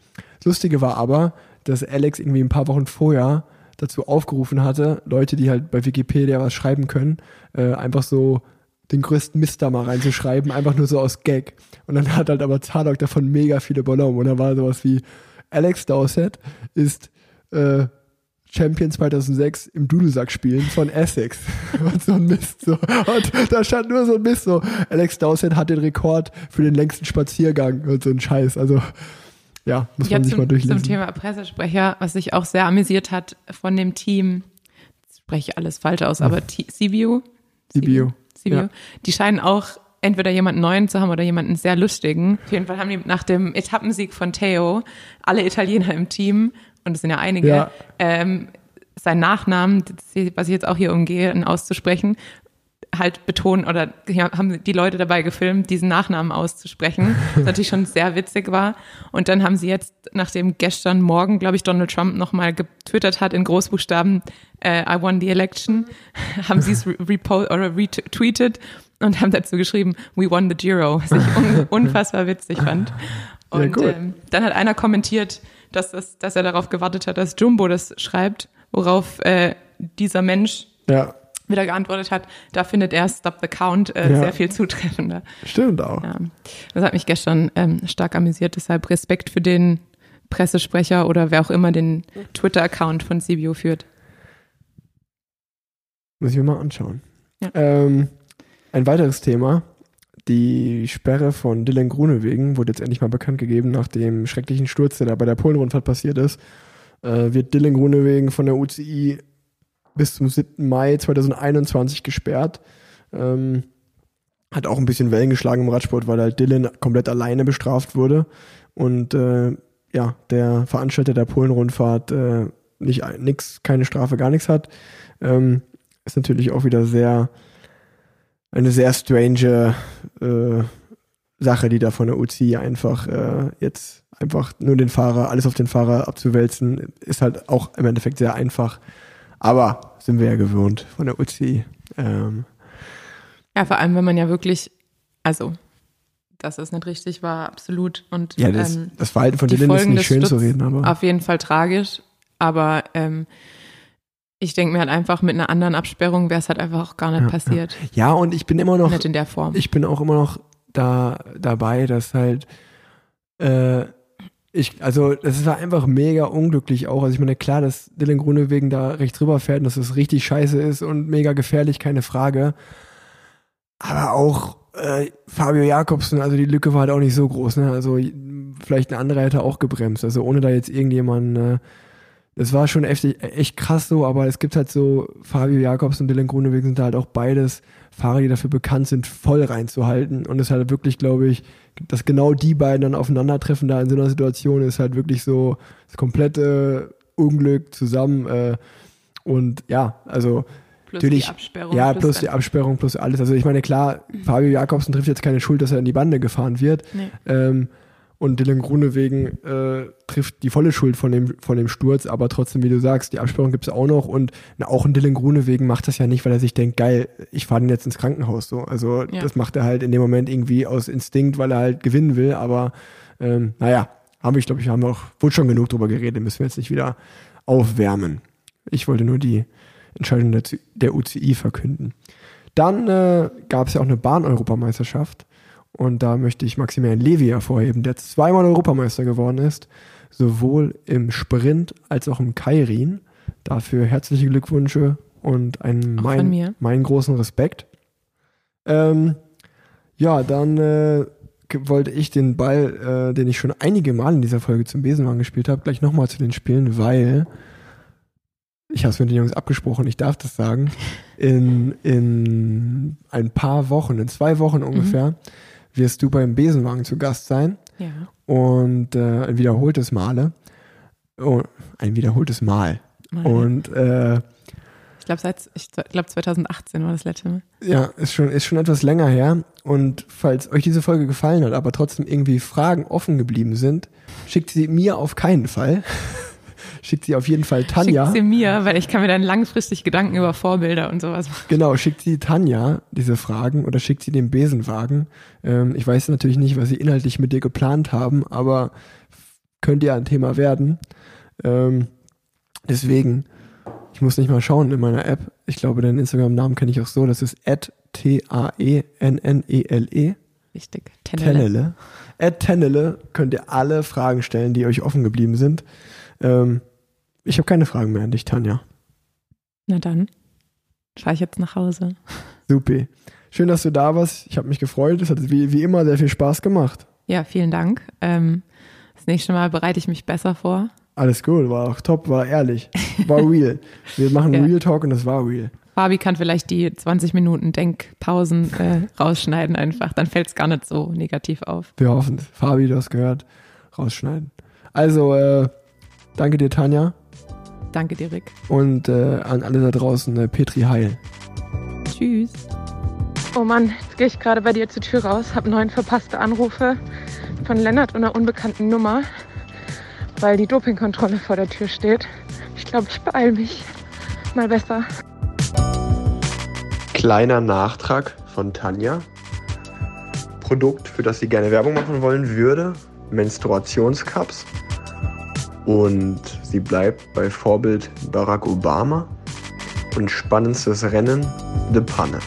Das Lustige war aber, dass Alex irgendwie ein paar Wochen vorher dazu aufgerufen hatte, Leute, die halt bei Wikipedia was schreiben können, äh, einfach so den größten Mist da mal reinzuschreiben, einfach nur so aus Gag. Und dann hat halt aber Zadok davon mega viele übernommen. Und da war sowas wie, Alex Dowsett ist, äh, Champion zweitausendsechs im Dudelsack spielen von Essex. Und so ein Mist. So. Und da stand nur so ein Mist. So. Alex Dowsett hat den Rekord für den längsten Spaziergang und so ein Scheiß. Also ja, muss man sich zum, mal durchlesen. Zum Thema Pressesprecher, was sich auch sehr amüsiert hat von dem Team, jetzt spreche ich alles falsch aus, aber Sibiu, Sibiu, ja. Die scheinen auch entweder jemanden Neuen zu haben oder jemanden sehr Lustigen. Auf jeden Fall haben die nach dem Etappensieg von Theo alle Italiener im Team, und es sind ja einige, ja. Ähm, seinen Nachnamen, was ich jetzt auch hier umgehe, auszusprechen, halt betonen, oder haben die Leute dabei gefilmt, diesen Nachnamen auszusprechen, was natürlich schon sehr witzig war. Und dann haben sie jetzt, nachdem gestern Morgen, glaube ich, Donald Trump nochmal getwittert hat in Großbuchstaben, äh, I won the election, haben sie es repo- oder retweetet und haben dazu geschrieben, we won the Giro, was ich un- unfassbar witzig fand. Und ja, ähm, dann hat einer kommentiert, dass, das, dass er darauf gewartet hat, dass Jumbo das schreibt, worauf äh, dieser Mensch ja. wieder geantwortet hat, da findet er Stop the Count äh, ja. sehr viel zutreffender. Stimmt auch. Ja. Das hat mich gestern ähm, stark amüsiert, deshalb Respekt für den Pressesprecher oder wer auch immer den Twitter-Account von Sibiu führt. Muss ich mir mal anschauen. Ja. Ähm, ein weiteres Thema, die Sperre von Dylan Groenewegen wurde jetzt endlich mal bekannt gegeben, nach dem schrecklichen Sturz, der da bei der Polen-Rundfahrt passiert ist, äh, wird Dylan Groenewegen von der U C I bis zum siebten Mai zweitausendeinundzwanzig gesperrt. Ähm, hat auch ein bisschen Wellen geschlagen im Radsport, weil halt Dylan komplett alleine bestraft wurde und äh, ja, der Veranstalter der Polen-Rundfahrt äh, nicht, nix, keine Strafe, gar nichts hat. Ähm, ist natürlich auch wieder sehr eine sehr strange äh, Sache, die da von der U C I einfach äh, jetzt einfach nur den Fahrer, alles auf den Fahrer abzuwälzen, ist halt auch im Endeffekt sehr einfach. Aber sind wir ja gewohnt von der U C I. Ähm. Ja, vor allem, wenn man ja wirklich, also, dass es nicht richtig war, absolut. Und ja, das, ähm, das Verhalten von Dylan ist nicht schön Stutz zu reden. Aber auf jeden Fall tragisch. Aber ähm, ich denke mir halt einfach, mit einer anderen Absperrung wäre es halt einfach auch gar nicht ja, passiert. Ja. ja, und ich bin immer noch, nicht in der Form. Ich bin auch immer noch da dabei, dass halt, äh, Ich, also das war einfach mega unglücklich auch. Also ich meine, klar, dass Dylan Groenewegen da rechts drüber fährt und dass es richtig scheiße ist und mega gefährlich, keine Frage. Aber auch äh, Fabio Jakobsen, also die Lücke war halt auch nicht so groß, ne? Also vielleicht ein anderer hätte auch gebremst. Also ohne da jetzt irgendjemanden, äh, das war schon echt, echt krass so, aber es gibt halt so, Fabio Jakobsen und Dylan Groenewegen sind da halt auch beides Fahrer, die dafür bekannt sind, voll reinzuhalten. Und es ist halt wirklich, glaube ich, dass genau die beiden dann aufeinandertreffen da in so einer Situation, ist halt wirklich so das komplette Unglück zusammen. Äh, und ja, also plus natürlich. Die Absperrung. Ja, plus, plus die Absperrung, plus alles. Also ich meine, klar, Fabio Jakobsen trifft jetzt keine Schuld, dass er in die Bande gefahren wird. Nee. Ähm, und Dylan Groenewegen äh, trifft die volle Schuld von dem, von dem Sturz, aber trotzdem, wie du sagst, die Absperrung gibt es auch noch, und na, auch ein Dylan Groenewegen macht das ja nicht, weil er sich denkt, geil, ich fahre den jetzt ins Krankenhaus. So. Also ja. Das macht er halt in dem Moment irgendwie aus Instinkt, weil er halt gewinnen will, aber ähm, naja, haben wir, ich glaube, ich haben auch wohl schon genug drüber geredet, müssen wir jetzt nicht wieder aufwärmen. Ich wollte nur die Entscheidung der, der U C I verkünden. Dann äh, gab es ja auch eine Bahn-Europameisterschaft. Und da möchte ich Maximilian Levy hervorheben, der zweimal Europameister geworden ist, sowohl im Sprint als auch im Keirin. Dafür herzliche Glückwünsche und einen mein, meinen großen Respekt. Ähm, ja, dann äh, wollte ich den Ball, äh, den ich schon einige Mal in dieser Folge zum Besenwagen gespielt habe, gleich nochmal zu den Spielen, weil ich habe es mit den Jungs abgesprochen, ich darf das sagen, in, in ein paar Wochen, in zwei Wochen ungefähr, mhm. wirst du beim Besenwagen zu Gast sein. Ja. Und äh, ein wiederholtes Male. Oh, ein wiederholtes Mal. Mal. Und äh, ich glaube, seit ich glaube zweitausendachtzehn war das letzte Mal. Ja, ist schon, ist schon etwas länger her. Und falls euch diese Folge gefallen hat, aber trotzdem irgendwie Fragen offen geblieben sind, schickt sie mir auf keinen Fall. Schickt sie auf jeden Fall Tanja. Schickt sie mir, weil ich kann mir dann langfristig Gedanken über Vorbilder und sowas machen. Genau, schickt sie Tanja diese Fragen oder schickt sie den Besenwagen. Ähm, ich weiß natürlich nicht, was sie inhaltlich mit dir geplant haben, aber könnte ja ein Thema werden. Ähm, deswegen, ich muss nicht mal schauen in meiner App. Ich glaube, deinen Instagram-Namen kenne ich auch so. Das ist at T A E N N E L E. Richtig, Tennele. At Tennele könnt ihr alle Fragen stellen, die euch offen geblieben sind. Ähm, ich habe keine Fragen mehr an dich, Tanja. Na dann, fahre ich jetzt nach Hause. Super. Schön, dass du da warst. Ich habe mich gefreut. Es hat wie, wie immer sehr viel Spaß gemacht. Ja, vielen Dank. Ähm, Das nächste Mal bereite ich mich besser vor. Alles gut, war auch top, war ehrlich, war real. Wir machen ja. Real Talk und das war real. Fabi kann vielleicht die zwanzig Minuten Denkpausen äh, rausschneiden einfach, dann fällt es gar nicht so negativ auf. Wir hoffen es. Fabi, du hast gehört, rausschneiden. Also, äh, danke dir, Tanja. Danke dir, Rick. Und äh, an alle da draußen, äh, Petri Heil. Tschüss. Oh Mann, jetzt gehe ich gerade bei dir zur Tür raus, habe neun verpasste Anrufe von Lennart und einer unbekannten Nummer, weil die Dopingkontrolle vor der Tür steht. Ich glaube, ich beeile mich mal besser. Kleiner Nachtrag von Tanja. Produkt, für das sie gerne Werbung machen wollen würde, Menstruationscups. Und sie bleibt bei Vorbild Barack Obama und spannendstes Rennen, De Panne.